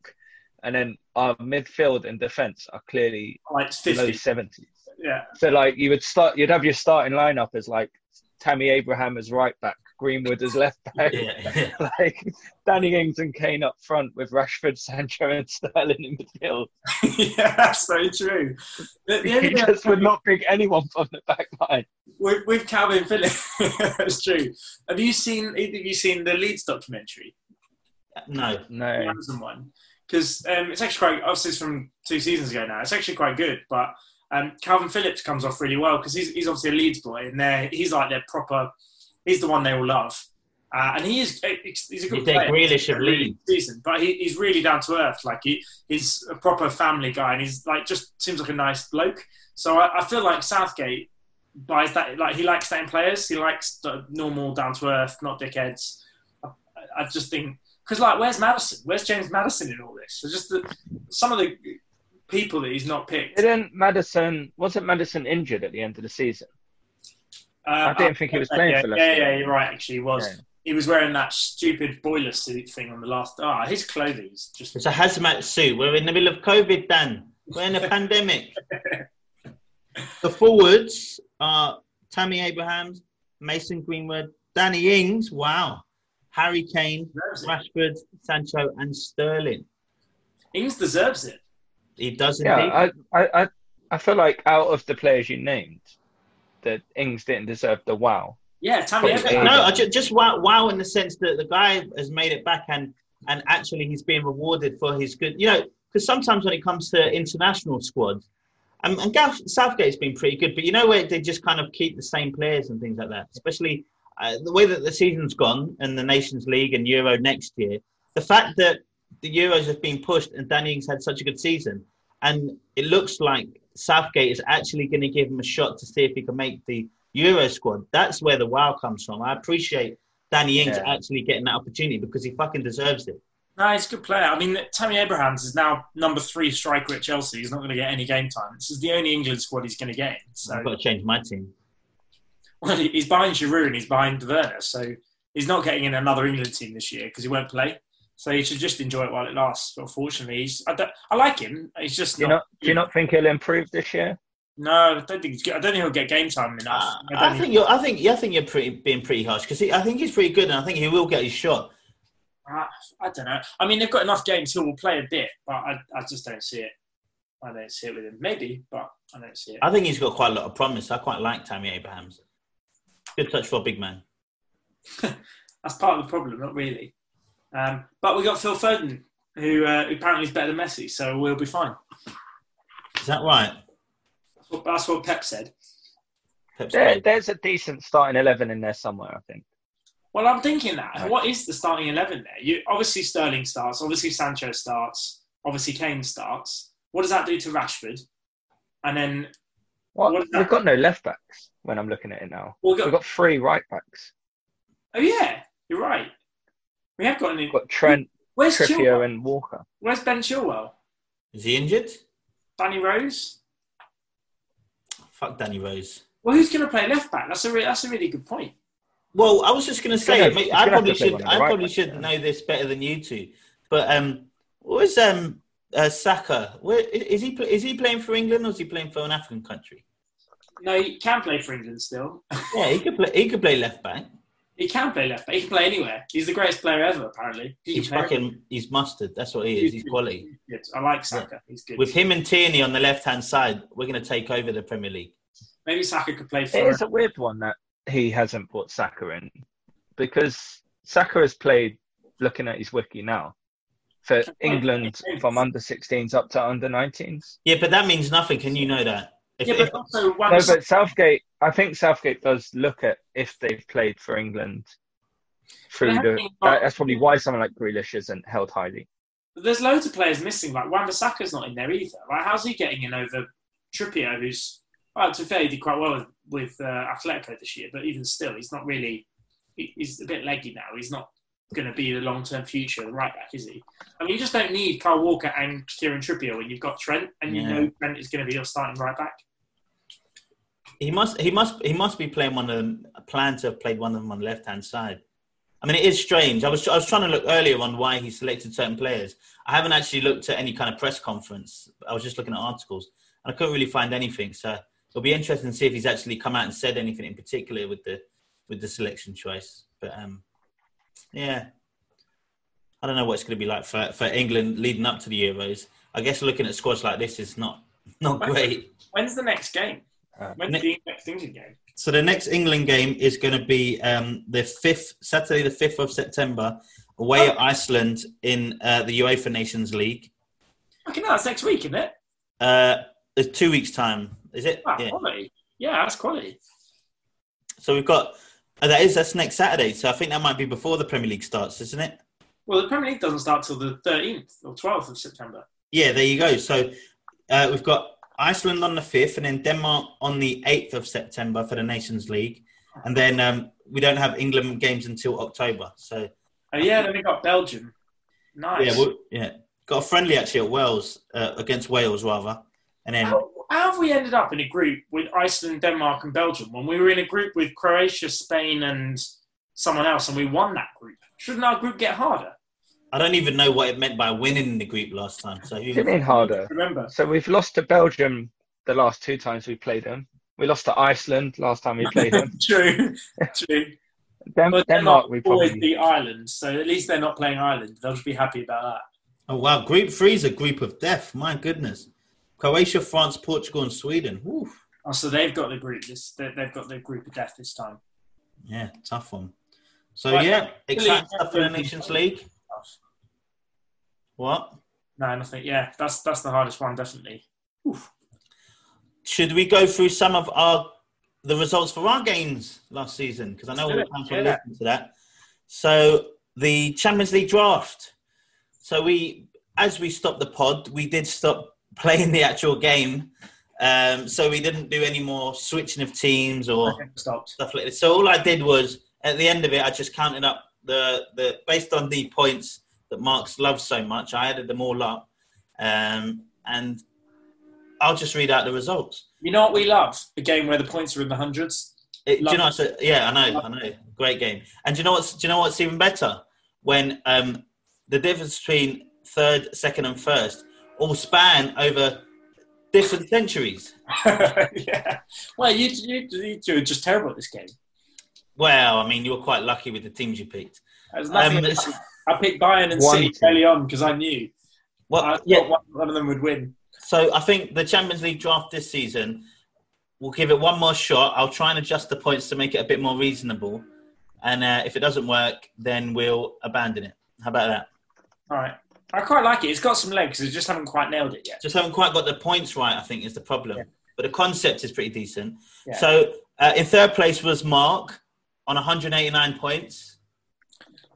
And then our midfield and defence are clearly like below 70s. Yeah. So like you'd have your starting lineup as like Tammy Abraham as right back, Greenwood as left back, like Danny Ings and Kane up front with Rashford, Sancho, and Sterling in midfield. Yeah, that's so true. He just would not pick anyone from the back line. With Calvin Phillips, that's true. Have you seen the Leeds documentary? No. That wasn't one. Because it's actually quite, obviously it's from 2 seasons ago now. It's actually quite good, but Calvin Phillips comes off really well because he's obviously a Leeds boy, and he's like their proper. He's the one they will love, and he's a good player. Grealish of Leeds season, but he's really down to earth. Like he's a proper family guy, and he's like just seems like a nice bloke. So I feel like Southgate buys that. Like he likes that in players. He likes the normal, down to earth, not dickheads. I just think because like where's Maddison? Where's James Maddison in all this? It's just some of the people that he's not picked. Wasn't Maddison injured at the end of the season? I didn't think he was playing for Leicester. Yeah, you're right, actually, he was. Yeah. He was wearing that stupid boiler suit thing on the last... his clothing is just... It's a hazmat suit. We're in the middle of COVID, Dan. We're in a pandemic. The forwards are Tammy Abraham, Mason Greenwood, Danny Ings, wow, Harry Kane, Rashford, Sancho and Sterling. Ings deserves it. He does indeed. I feel like out of the players you named, that Ings didn't deserve the wow. Yeah, Tammy Abraham. No, just wow in the sense that the guy has made it back and actually he's being rewarded for his good... You know, because sometimes when it comes to international squads, and Southgate's been pretty good, but you know where they just kind of keep the same players and things like that, especially the way that the season's gone and the Nations League and Euro next year, the fact that the Euros have been pushed and Danny Ings had such a good season. And it looks like Southgate is actually going to give him a shot to see if he can make the Euro squad. That's where the wow comes from. I appreciate Danny Ings actually getting that opportunity because he fucking deserves it. No, he's a good player. I mean, Tammy Abrahams is now number 3 striker at Chelsea. He's not going to get any game time. This is the only England squad he's going to get in. So. I've got to change my team. Well, he's behind Giroud and he's behind Werner. So he's not getting in another England team this year because he won't play. So he should just enjoy it while it lasts. But unfortunately, I like him. He's just Do you not think he'll improve this year? No, I don't think he'll get game time enough. I think you're being pretty harsh because I think he's pretty good, and I think he will get his shot. I don't know. I mean, they've got enough games. He will play a bit, but I just don't see it. I don't see it with him. Maybe, but I don't see it. I think he's got quite a lot of promise. I quite like Tammy Abrahams. Good touch for a big man. That's part of the problem, not really. But we got Phil Foden, who apparently is better than Messi, so we'll be fine. Is that right? That's what Pep said. There's a decent starting 11 in there somewhere, I think. Well, I'm thinking that. Right. What is the starting 11 there? Obviously, Sterling starts. Obviously, Sancho starts. Obviously, Kane starts. What does that do to Rashford? And then... We've got no left-backs when I'm looking at it now. We've got three right-backs. Oh, yeah. You're right. We have got... We've got Trent, Trippier and Walker. Where's Ben Chilwell? Is he injured? Danny Rose? Fuck Danny Rose. Well, who's going to play left-back? That's a really good point. Well, I was just going to say, I probably should know this better than you two. But where's Saka? Is he playing for England or is he playing for an African country? No, he can play for England still. Yeah, he could play left back. He can play left back. He can play anywhere. He's the greatest player ever, apparently. He's mustard. That's what he is. He's quality. Good. I like Saka. Yeah. He's good. With him and Tierney on the left-hand side, we're going to take over the Premier League. Maybe Saka could play for... It is a weird one, that he hasn't brought Saka in, because Saka has played, looking at his wiki now, for England from under-16s up to under-19s. Yeah, but that means nothing. Can you know that? But Southgate... I think Southgate does look at if they've played for England through that's probably why someone like Grealish isn't held highly. But there's loads of players missing. Like, Wan-Bissaka's not in there either. Like, how's he getting in over Trippier, who's... Well, to be fair, he did quite well with Atletico this year, but even still, he's not really... He's a bit leggy now. He's not going to be the long-term future of the right-back, is he? I mean, you just don't need Kyle Walker and Kieran Trippier when you've got Trent, and you know Trent is going to be your starting right-back. He must be playing one of them. Planned to have played one of them on the left-hand side. I mean, it is strange. I was trying to look earlier on why he selected certain players. I haven't actually looked at any kind of press conference. I was just looking at articles, and I couldn't really find anything. So it'll be interesting to see if he's actually come out and said anything in particular with the selection choice. But I don't know what it's going to be like for England leading up to the Euros. I guess looking at squads like this is not great. When's the next game? When's the next England game? So the next England game is going to be Saturday, the 5th of September, away at Iceland in the UEFA Nations League. Okay, that's next week, isn't it? It's 2 weeks' time, is it? Wow, yeah. Quality. Yeah, that's quality. So we've got... That's next Saturday, so I think that might be before the Premier League starts, isn't it? Well, the Premier League doesn't start till the 13th or 12th of September. Yeah, there you go. So we've got... Iceland on the 5th and then Denmark on the 8th of September for the Nations League. And then we don't have England games until October. So, then we got Belgium. Nice. Yeah, got a friendly actually at Wales, against Wales rather. And then how have we ended up in a group with Iceland, Denmark and Belgium when we were in a group with Croatia, Spain and someone else and we won that group? Shouldn't our group get harder? I don't even know what it meant by winning the group last time. So winning harder. Remember. So we've lost to Belgium the last two times we played them. We lost to Iceland last time we played them. True. Denmark, we probably always beat Ireland. So at least they're not playing Ireland. They'll just be happy about that. Oh wow! Group 3 is a group of death. My goodness. Croatia, France, Portugal, and Sweden. Woo. Oh, so they've got the group. They've got the group of death this time. Yeah, tough one. So exciting stuff for the Nations League. What? No, nothing. Yeah, that's the hardest one, definitely. Oof. Should we go through some of the results for our games last season? Because I know all the fans were listening to that. So the Champions League draft. So as we stopped the pod, we did stop playing the actual game. So we didn't do any more switching of teams or stuff like this. So all I did was at the end of it, I just counted up the based on the points that Mark's loves so much. I added them all up. And I'll just read out the results. You know what we love? A game where the points are in the hundreds. I know. Great game. And do you know what's even better? When the difference between third, second and first all span over different centuries. Yeah. Well, you two are just terrible at this game. Well, I mean, you were quite lucky with the teams you picked. I picked Bayern and City early on because I knew one of them would win. So I think the Champions League draft this season, we'll give it one more shot. I'll try and adjust the points to make it a bit more reasonable. And if it doesn't work, then we'll abandon it. How about that? All right. I quite like it. It's got some legs. I just haven't quite nailed it yet. Just haven't quite got the points right, I think, is the problem. Yeah. But the concept is pretty decent. Yeah. So in third place was Mark on 189 points.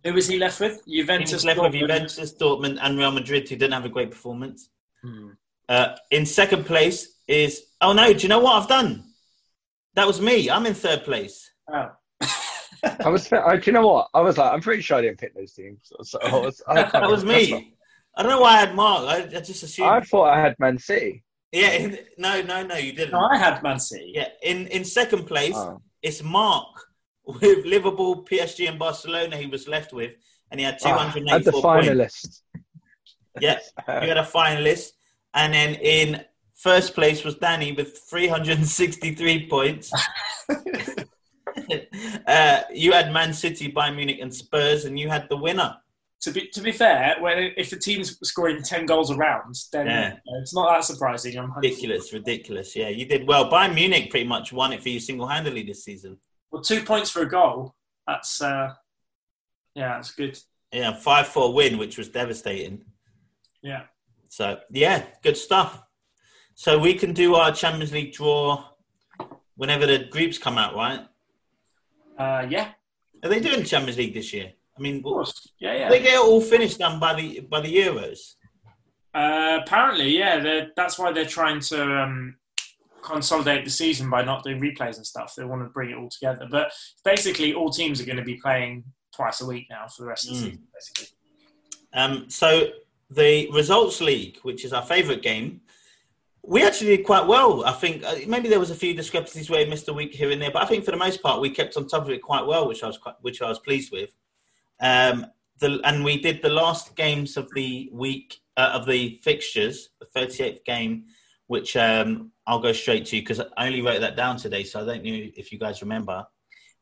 Who was he left with? Juventus, Dortmund and Real Madrid, who didn't have a great performance. Hmm. In second place is... Oh, no. Do you know what I've done? That was me. I'm in third place. Oh. Do you know what? I was like, I'm pretty sure I didn't pick those teams. That was me. I don't know why I had Mark. I just assumed. I thought I had Man City. Yeah. No, you didn't. No, I had Man City. Yeah. In second place, It's Mark with Liverpool, PSG and Barcelona he was left with. And he had 284 points. Finalist. Yeah. You had a finalist. And then in first place was Danny with 363 points. You had Man City, Bayern Munich and Spurs, and you had the winner. To be fair, if the team's scoring 10 goals a round, then it's not that surprising. Ridiculous. Yeah, you did well. Bayern Munich pretty much won it for you single-handedly this season. Well, 2 points for a goal. That's, that's good. Yeah, 5-4 win, which was devastating. Yeah. So, yeah, good stuff. So we can do our Champions League draw whenever the groups come out, right? Yeah. Are they doing Champions League this year? I mean, of course. Yeah. They get it all finished done by the Euros. Apparently, yeah. That's why they're trying to consolidate the season by not doing replays and stuff. They want to bring it all together. But basically, all teams are going to be playing twice a week now for the rest of the season, basically. So the Results League, which is our favourite game, we actually did quite well, I think. Maybe there was a few discrepancies where we missed a week here and there, but I think for the most part we kept on top of it quite well, which I was pleased with. And we did the last games of the week of the fixtures, the 38th game, which I'll go straight to because I only wrote that down today, so I don't know if you guys remember.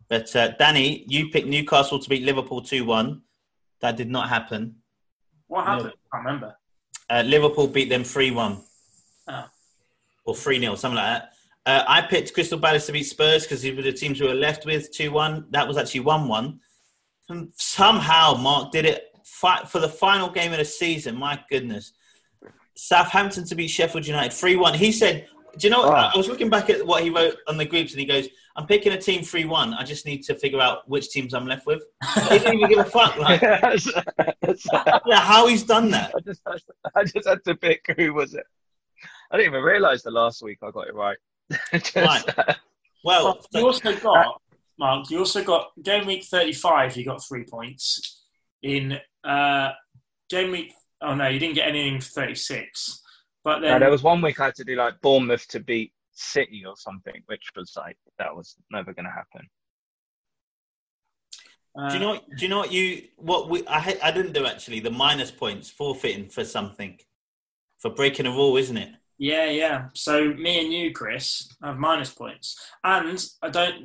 But Danny, you picked Newcastle to beat Liverpool 2-1. That did not happen. What happened? I can't remember. Liverpool beat them 3-1. Oh. Or 3-0, something like that. I picked Crystal Palace to beat Spurs because these were the teams we were left with, 2-1. That was actually 1-1. And somehow Mark did it for the final game of the season. My goodness. Southampton to beat Sheffield United, 3-1. He said, do you know what? I was looking back at what he wrote on the groups and he goes, I'm picking a team 3-1. I just need to figure out which teams I'm left with. He didn't even give a fuck. Like, I don't know how he's done that. I just had to pick who was it. I didn't even realise the last week I got it right. Right. Well, you also got, Mark, game week 35, you got 3 points. In game week, you didn't get anything for 36. But then there was 1 week I had to do like Bournemouth to beat City or something, which was like, that was never going to happen. I didn't do actually, the minus points, forfeiting for something, for breaking a rule, isn't it? Yeah. So me and you, Chris, have minus points. And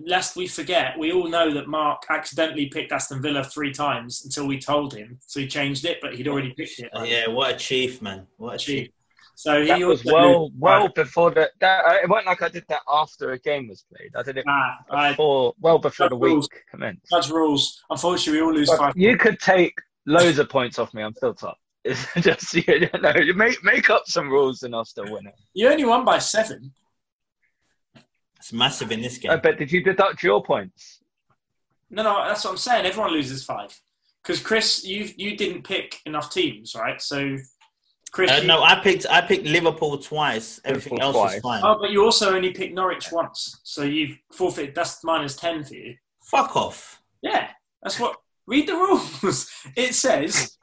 lest we forget, we all know that Mark accidentally picked Aston Villa 3 times until we told him. So he changed it, but he'd already picked it. Right? Yeah, what a chief, man. What a chief. So he was well before that. It wasn't like I did that after a game was played. I did it before the week commenced. That's rules. Unfortunately, we all lose 5 points. You could take loads of points off me. I'm still top. Just you make up some rules and I'll still win it. You only won by 7. That's massive in this game. But did you deduct your points? No, that's what I'm saying. Everyone loses 5. Because Chris, you didn't pick enough teams, right? So Chris, I picked Liverpool twice. Everything else is fine. Oh, but you also only picked Norwich once, so you've forfeited. That's -10 for you. Fuck off. Yeah, that's what. Read the rules. It says.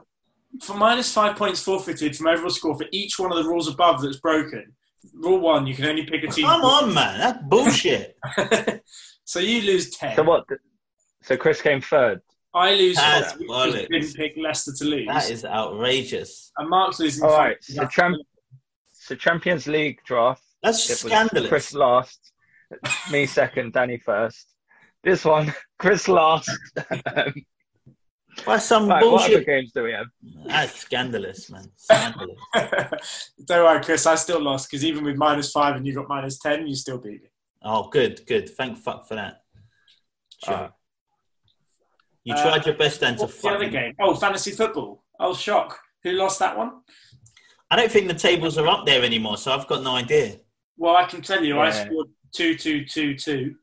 For -5 points forfeited from overall score for each one of the rules above that's broken. Rule 1, you can only pick a team. Come on, man. That's bullshit. So you lose 10. So what? So Chris came third? I lose faith because we didn't pick Leicester to lose. That is outrageous. And Mark's losing. All right, so Champions League draft. That's scandalous. Chris last, me second, Danny first. This one, Chris last. By some bullshit. What other games do we have? That's scandalous, man. Scandalous. Don't worry, Chris. I still lost because even with -5 and you got -10, you still beat me. Oh, good, good. Thank fuck for that. Sure. You tried your best then to fuck. The other game? Oh, fantasy football. Oh, shock. Who lost that one? I don't think the tables are up there anymore, so I've got no idea. Well, I can tell you, I scored 2-2-2-2.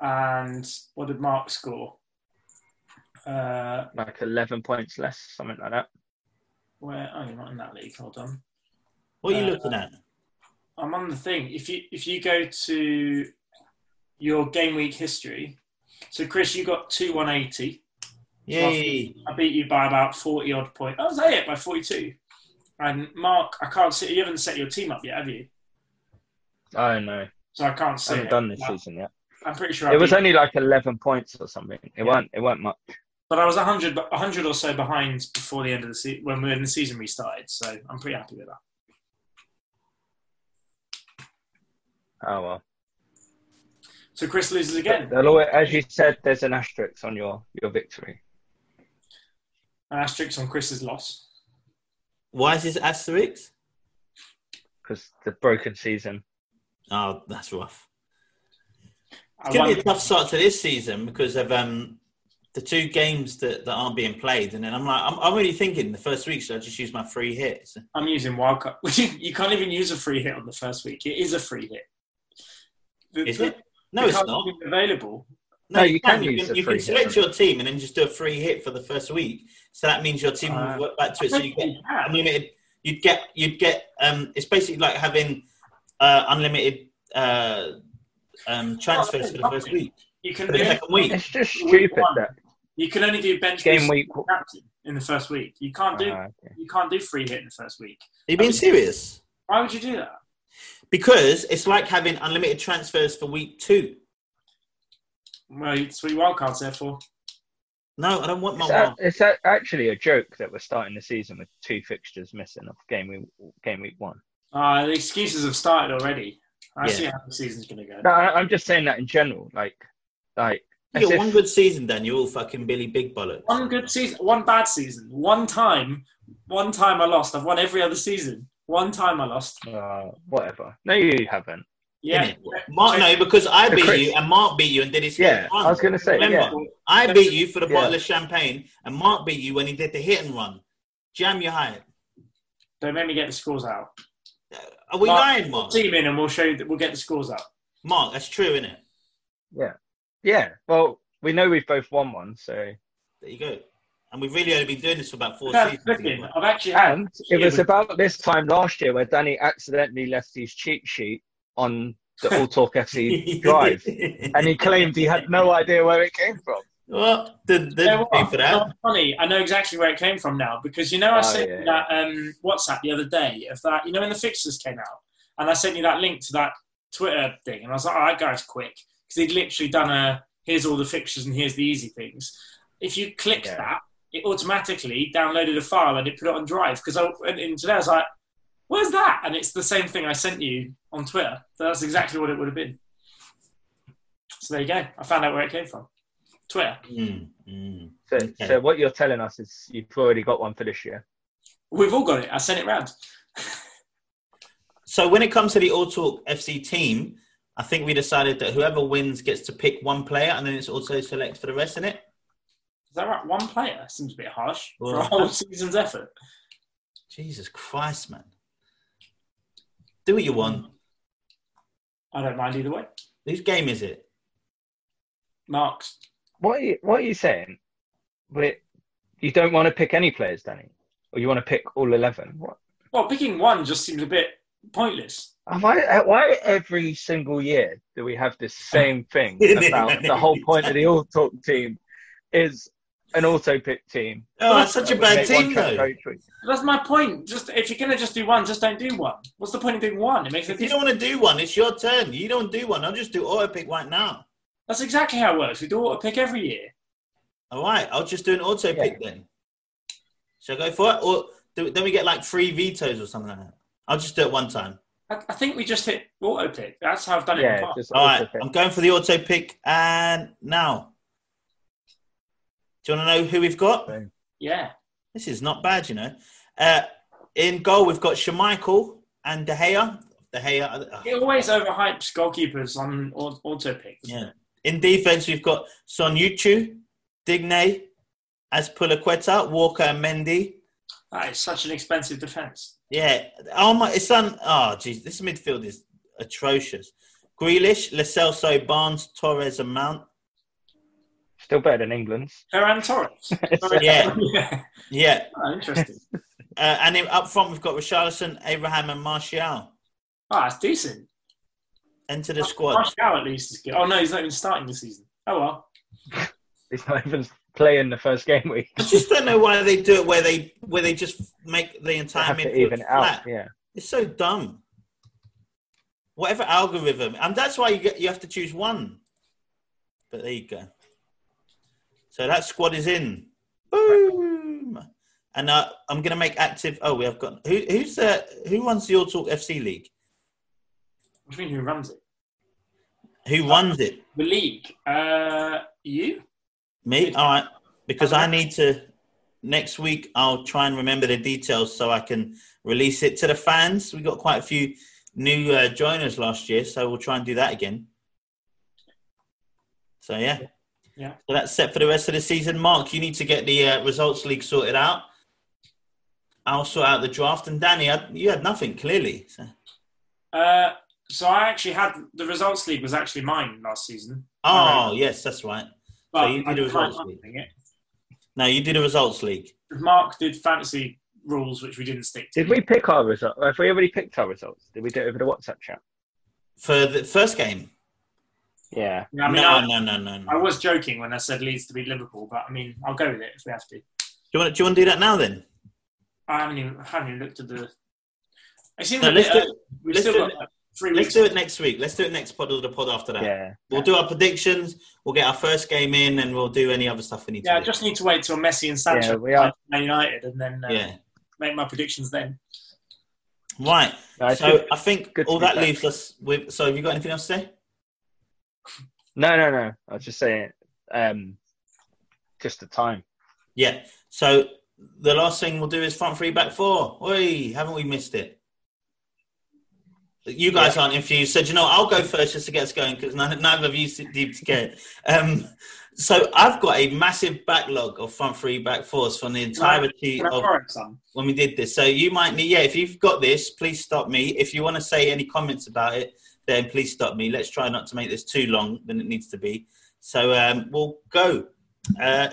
And what did Mark score? Like 11 points less, something like that. Where? Oh, you're not in that league. Hold on. What are you looking at? I'm on the thing. If you go to your game week history, so Chris, you got 2-1-80. Yay! I beat you by about 40 odd points. Oh, is that it? By 42. And Mark, I can't see. You haven't set your team up yet, have you? Oh no. So I can't see. I haven't done this season yet. I'm pretty sure it was only like 11 points or something. It weren't much. But I was 100 or so behind before the end of the season when the season restarted. So I'm pretty happy with that. Oh, well. So Chris loses again. As you said, there's an asterisk on your victory. An asterisk on Chris's loss. Why is this asterisk? Because the broken season. Oh, that's rough. It's going to be a tough start to this season because of the two games that aren't being played. And then I'm like, I'm really thinking the first week, should I just use my free hit? I'm using wildcard. You can't even use a free hit on the first week. It is a free hit. Is it? No, it's not available. No, you can use. You can select your team and then just do a free hit for the first week. So that means your team will work back to it. So you get unlimited. You'd get. It's basically like having unlimited transfers for the first week. You can do second week. It's just stupid. You can only do bench game week in the first week. You can't do. You can't do free hit in the first week. Are you being serious? Why would you do that? Because it's like having unlimited transfers for week 2. Well, it's what your wildcards there for. No, I don't want my wildcard. It's actually a joke that we're starting the season with 2 fixtures missing of game week 1. The excuses have started already. I see how the season's going to go. No, I'm just saying that in general. Like you got one good season, then you're all fucking Billy Big Bollocks. One good season, one bad season. One time I lost. I've won every other season. One time I lost. Whatever. No, you haven't. Yeah. Mark, no, because I beat you and Mark beat you and did his hit. Yeah, I was going to say, I beat you for the bottle of champagne and Mark beat you when he did the hit and run. Jam your hype. Don't make me get the scores out. Are we lying, Mark? Team in and we'll show you that we'll get the scores out. Mark, that's true, isn't it? Yeah. Yeah. Well, we know we've both won one, so. There you go. And we've really only been doing this for about 4 seasons. I've actually and it was about this time last year where Danny accidentally left his cheat sheet on the All Talk FC drive. And he claimed he had no idea where it came from. Well, didn't pay for that. Not funny. I know exactly where it came from now. Because, you know, I sent you that WhatsApp the other day of that, you know, when the fixtures came out. And I sent you that link to that Twitter thing. And I was like, that guy's quick. Because he'd literally done here's all the fixtures and here's the easy things. If you clicked that, it automatically downloaded a file and it put it on Drive. Because I went into there, I was like, where's that? And it's the same thing I sent you on Twitter. So that's exactly what it would have been. So there you go. I found out where it came from. Twitter. So what you're telling us is you've already got one for this year. We've all got it. I sent it round. So when it comes to the All Talk FC team, I think we decided that whoever wins gets to pick one player and then it's also select for the rest in it. Is that right? One player? Seems a bit harsh for a whole season's effort. Jesus Christ, man. Do what you want. I don't mind either way. Whose game is it? Mark's. What are you saying? You don't want to pick any players, Danny? Or you want to pick all 11? What? Well, picking one just seems a bit pointless. Why every single year do we have this same thing about the whole point of the All Talk team is an auto-pick team. Oh, that's such a bad team, though. That's my point. Just if you're going to just do one, just don't do one. What's the point of doing one? It makes if you don't want to do one, it's your turn. You don't do one. I'll just do auto-pick right now. That's exactly how it works. We do auto-pick every year. All right, I'll just do an auto pick then. Shall I go for it? Or then we get like 3 vetoes or something like that. I'll just do it one time. I think we just hit auto pick. That's how I've done it in the past. All right, I'm going for the auto pick and now. Do you want to know who we've got? Yeah. This is not bad, you know. In goal, we've got Schmeichel and De Gea. De Gea. He always overhypes goalkeepers on auto picks. Yeah. In defence, we've got Son Yuchu, Digne, Azpilicueta, Walker and Mendy. That is such an expensive defence. Yeah. Oh, my. It's done. Oh, geez. This midfield is atrocious. Grealish, Lo Celso, Barnes, Torres and Mount. Still better than England's. Ferran Torres. Yeah. Oh, interesting. And up front, we've got Richarlison, Abraham and Martial. Oh, that's decent. Enter the squad. Martial at least is good. Oh, no, he's not even starting this season. Oh, well. He's not even playing the first game week. I just don't know why they do it where they just make the entire midfield even flat. Out, yeah. It's so dumb. Whatever algorithm. And that's why you have to choose one. But there you go. So that squad is in. Boom. And I'm going to make active... Oh, we have got... Who runs the All Talk FC League? What do you mean, who runs it? Who runs it? The league. You? Me? All right. Because I need to... Next week, I'll try and remember the details so I can release it to the fans. We got quite a few new joiners last year, so we'll try and do that again. So, yeah. Yeah. So that's set for the rest of the season. Mark, you need to get the results league sorted out. I'll sort out the draft. And Danny, you had nothing, clearly. So I actually had... The results league was actually mine last season. Oh, yes, that's right. But so you did the results league. No, you did the results league. Mark did fantasy rules, which we didn't stick to. Did we pick our results? Have we already picked our results? Did we do it over the WhatsApp chat? For the first game? Yeah. No. I was joking when I said Leeds to beat Liverpool, but I mean, I'll go with it if we have to. Do you want to do that now then? I haven't even looked at the... Let's do it next week. Let's do it next pod or the pod after that. Yeah. We'll do our predictions. We'll get our first game in and we'll do any other stuff we need to do. Yeah, I just need to wait till Messi and Sancho are Man United and then make my predictions then. Right. So I think all that leaves us with... So have you got anything else to say? No. I was just saying, just the time. Yeah. So the last thing we'll do is front three, back four. Oi, haven't we missed it? You guys aren't infused. So, I'll go first just to get us going because neither of you sit deep to get it. So I've got a massive backlog of front three, back fours from the entirety of when we did this. So you might need, if you've got this, please stop me. If you want to say any comments about it, then please stop me. Let's try not to make this too long than it needs to be. So we'll go.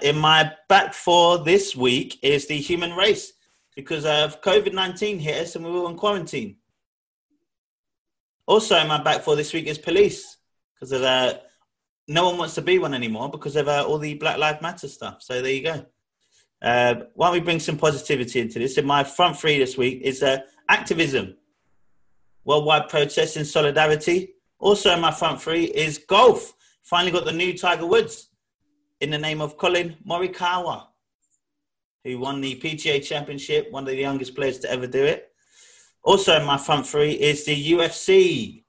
In my back four this week is the human race because COVID-19 hit us and we were all in quarantine. Also in my back four this week is police because of no one wants to be one anymore because of all the Black Lives Matter stuff. So there you go. Why don't we bring some positivity into this? In my front three this week is activism. Worldwide protests in solidarity. Also in my front three is golf. Finally got the new Tiger Woods in the name of Colin Morikawa, who won the PGA Championship, one of the youngest players to ever do it. Also in my front three is the UFC,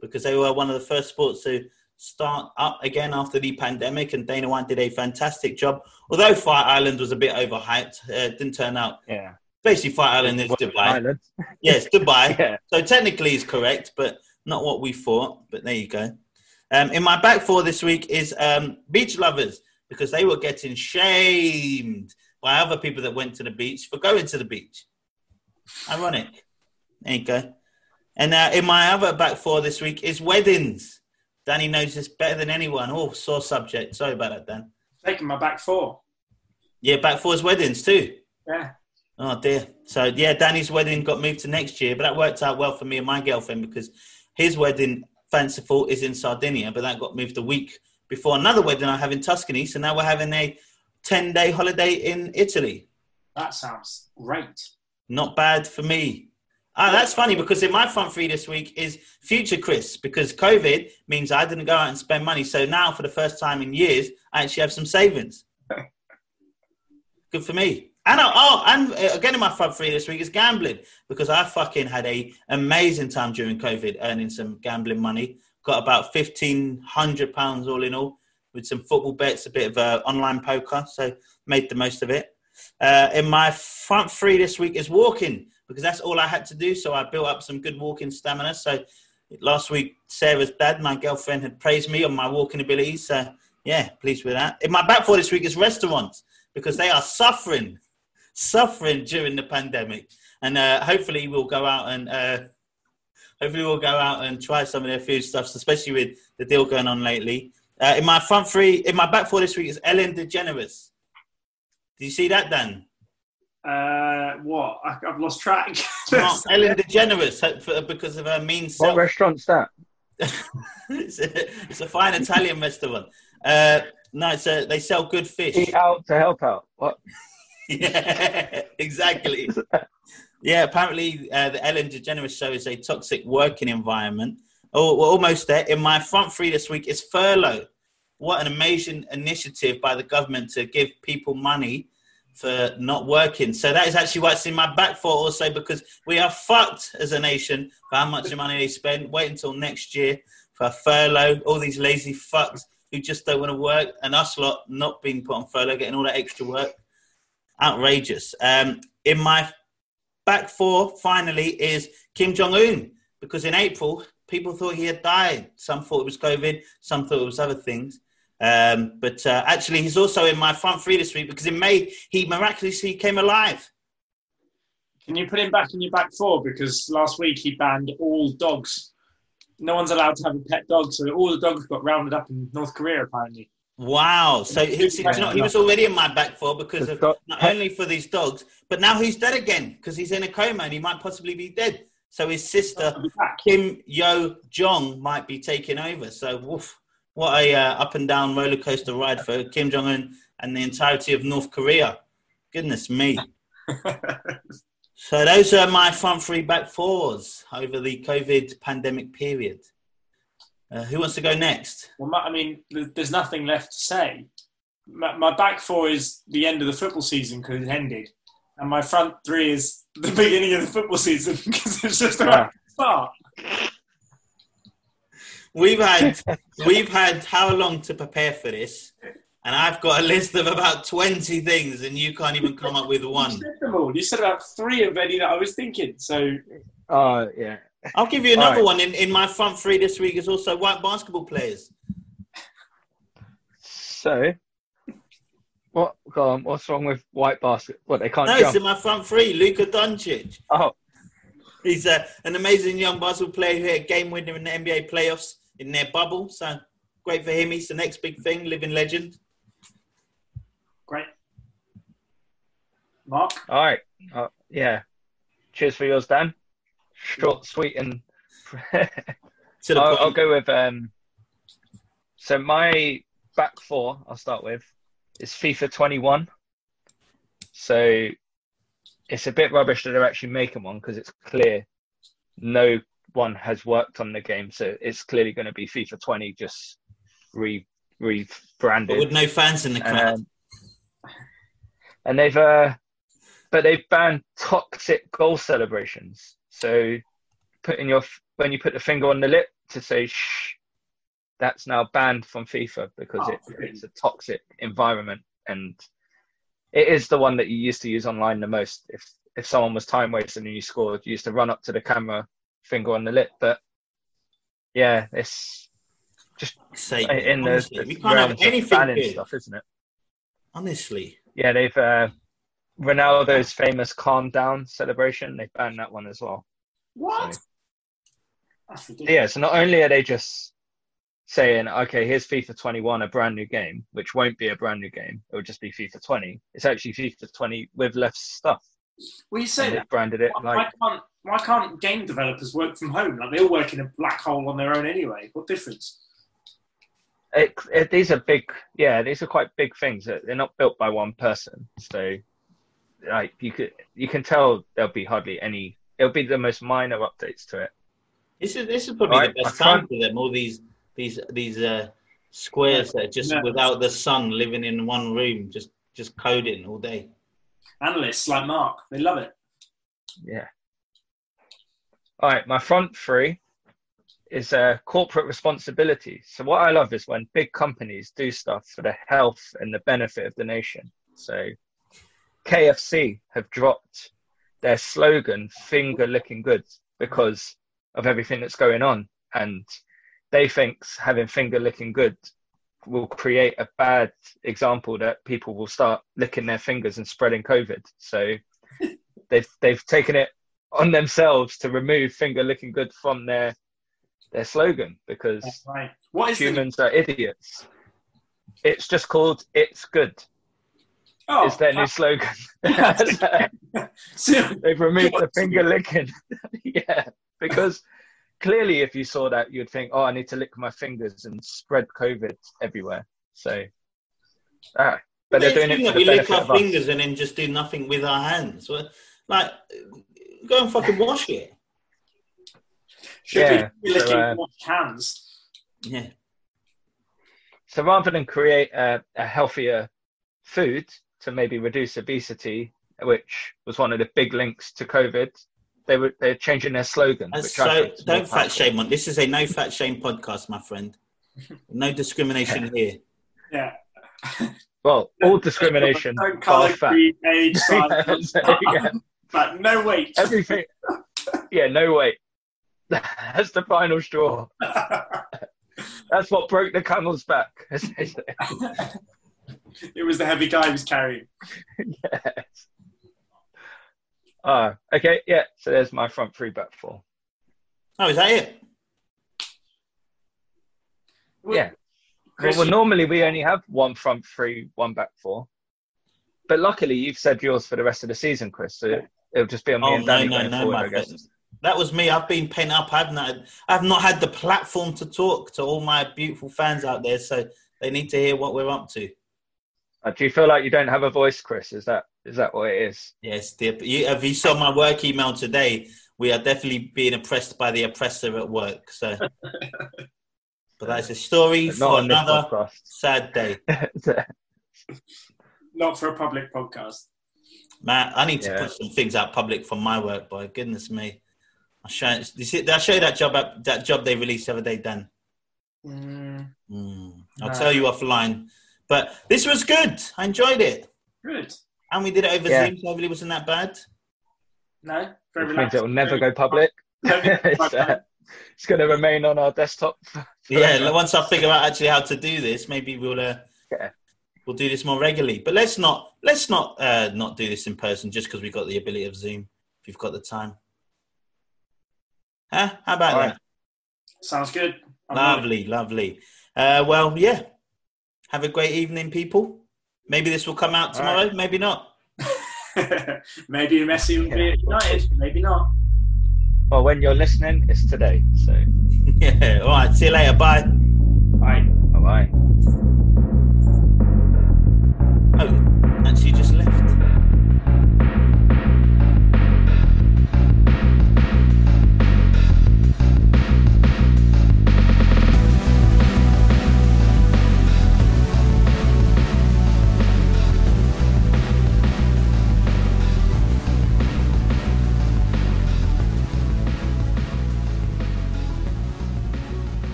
because they were one of the first sports to start up again after the pandemic, and Dana White did a fantastic job. Although Fire Island was a bit overhyped, didn't turn out. Yeah. Basically, Fire Island is Dubai. Island. Yes, Dubai. Yeah. So technically it's correct, but not what we thought. But there you go. In my back four this week is beach lovers, because they were getting shamed by other people that went to the beach for going to the beach. Ironic. There you go. And in my other back four this week is weddings. Danny knows this better than anyone. Oh, sore subject. Sorry about that, Dan. Taking my back four. Yeah, back four is weddings too. Yeah. Oh, dear. So, Danny's wedding got moved to next year, but that worked out well for me and my girlfriend because his wedding, fanciful, is in Sardinia, but that got moved a week before another wedding I have in Tuscany. So now we're having a 10-day holiday in Italy. That sounds great. Not bad for me. That's funny because in my front three this week is Future Chris, because COVID means I didn't go out and spend money. So now for the first time in years, I actually have some savings. Good for me. And and again in my front three this week is gambling, because I fucking had an amazing time during COVID earning some gambling money. Got about £1,500 all in all with some football bets, a bit of online poker. So made the most of it. In my front three this week is walking, because that's all I had to do. So I built up some good walking stamina. So last week, Sarah's dad, my girlfriend, had praised me on my walking abilities. So yeah, pleased with that. In my back four this week is restaurants, because they are suffering during the pandemic. And hopefully we'll go out and try some of their food stuff, especially with the deal going on lately. In my back four this week is Ellen DeGeneres. Do you see that, Dan? What? I've lost track. Oh, Ellen DeGeneres, because of her mean self. What restaurant's that? It's a fine Italian restaurant. They sell good fish. Eat out to help out. What? Yeah, exactly. Yeah, apparently the Ellen DeGeneres show is a toxic working environment. Oh, we're almost there. In my front three this week is furlough. What an amazing initiative by the government to give people money for not working. So that is actually what's in my back four also, because we are fucked as a nation for how much money they spend. Wait until next year for furlough. All these lazy fucks who just don't want to work, and us lot not being put on furlough, getting all that extra work. Outrageous. In my back four, finally, is Kim Jong-un, because in April, people thought he had died. Some thought it was COVID. Some thought it was other things. But actually, he's also in my front three this week, because in May, he miraculously came alive. Can you put him back in your back four? Because last week, he banned all dogs. No one's allowed to have a pet dog, so all the dogs got rounded up in North Korea, apparently. Wow. So he was already in my back four because of not only for these dogs, but now he's dead again, because he's in a coma and he might possibly be dead. So his sister, Kim Yo-jong, might be taking over. So woof, what a up and down roller coaster ride for Kim Jong-un and the entirety of North Korea. Goodness me. So those are my front three back fours over the COVID pandemic period. Who wants to go next? Well, I mean, there's nothing left to say. My back four is the end of the football season because it ended. And my front three is the beginning of the football season because it's just about to start. We've had how long to prepare for this? And I've got a list of about 20 things and you can't even come up with one. You said them all. You said about three of any that I was thinking. So, yeah. I'll give you another one. In my front three this week is also white basketball players. So, what's wrong with white basketball? What, they can't jump? No, it's in my front three. Luka Doncic. Oh. He's an amazing young basketball player who had a game winner in the NBA playoffs in their bubble. So, great for him. He's the next big thing, living legend. Great. Mark? All right. Yeah. Cheers for yours, Dan. Short, sweet, and I'll go with. So my back four, I'll start with, is FIFA 21. So it's a bit rubbish that they're actually making one, because it's clear no one has worked on the game, so it's clearly going to be FIFA 20 just rebranded. But with no fans in the crowd. And they've but they've banned toxic goal celebrations. So, when you put the finger on the lip to say shh, that's now banned from FIFA because it's a toxic environment, and it is the one that you used to use online the most. If someone was time wasting and you scored, you used to run up to the camera, finger on the lip. But yeah, it's just we can't have anything stuff, isn't it? Honestly, yeah, they've. Ronaldo's famous calm down celebration, they banned that one as well. What? So, that's ridiculous. Yeah, so not only are they just saying, okay, here's FIFA 21, a brand new game, which won't be a brand new game, it'll just be FIFA 20. It's actually FIFA 20 with less stuff. Well, you say that. Branded it like... Why can't game developers work from home? Like, they all work in a black hole on their own anyway. What difference? These are quite big things. They're not built by one person, so... Like you can tell there'll be hardly any it'll be the most minor updates to it. This is probably the best time for them. All these squares that are just without the sun, living in one room, just coding all day. Analysts like Mark, they love it. Yeah. All right, my front three is corporate responsibility. So what I love is when big companies do stuff for the health and the benefit of the nation. So KFC have dropped their slogan, finger licking good, because of everything that's going on. And they think having finger licking good will create a bad example that people will start licking their fingers and spreading COVID. So they've taken it on themselves to remove finger licking good from their slogan, because humans are idiots. It's just called It's Good. Oh, is their new slogan. They've removed the finger licking. Yeah, because clearly if you saw that, you'd think, oh, I need to lick my fingers and spread COVID everywhere. So, but they're doing it for the benefit of us. We lick our fingers and then just do nothing with our hands. Like, go and fucking wash it. Should be licking washed hands. Yeah. So rather than create a healthier food to maybe reduce obesity, which was one of the big links to COVID, they're changing their slogan. So don't fat shame on. This is a no fat shame podcast, my friend. No discrimination here. Yeah. Well, all discrimination. Don't colour, creed, age, size. But no weight. Everything. Yeah, no weight. That's the final straw. That's what broke the camel's back. It was the heavy guy he was carrying. Yes. Okay, yeah. So there's my front three, back four. Oh, is that it? Yeah. Well, normally we only have one front three, one back four. But luckily, you've said yours for the rest of the season, Chris. So it'll just be on me and Danny going forward, I guess. That was me. I've been pent up. I've not had the platform to talk to all my beautiful fans out there. So they need to hear what we're up to. Do you feel like you don't have a voice, Chris? Is that what it is? Yes, dear. If you saw my work email today, we are definitely being oppressed by the oppressor at work. So, but that's a story for another sad day. Not for a public podcast. Matt, I need to put some things out public from my work. Boy, goodness me! Did I show you that job they released the other day, Dan? I'll tell you offline. But this was good. I enjoyed it. Good. And we did it over Zoom, so hopefully it wasn't that bad. No, very relaxed. It will never go public. It's going to remain on our desktop. Once I figure out actually how to do this, maybe we'll do this more regularly. But let's not do this in person just because we've got the ability of Zoom. If you've got the time, how about all that? Right. Sounds good. Lovely. Well, yeah. Have a great evening, people. Maybe this will come out tomorrow. Right. Maybe not. Maybe Messi will be at United. Maybe not. Well, when you're listening, it's today. So. All right. See you later. Bye. Bye. Bye.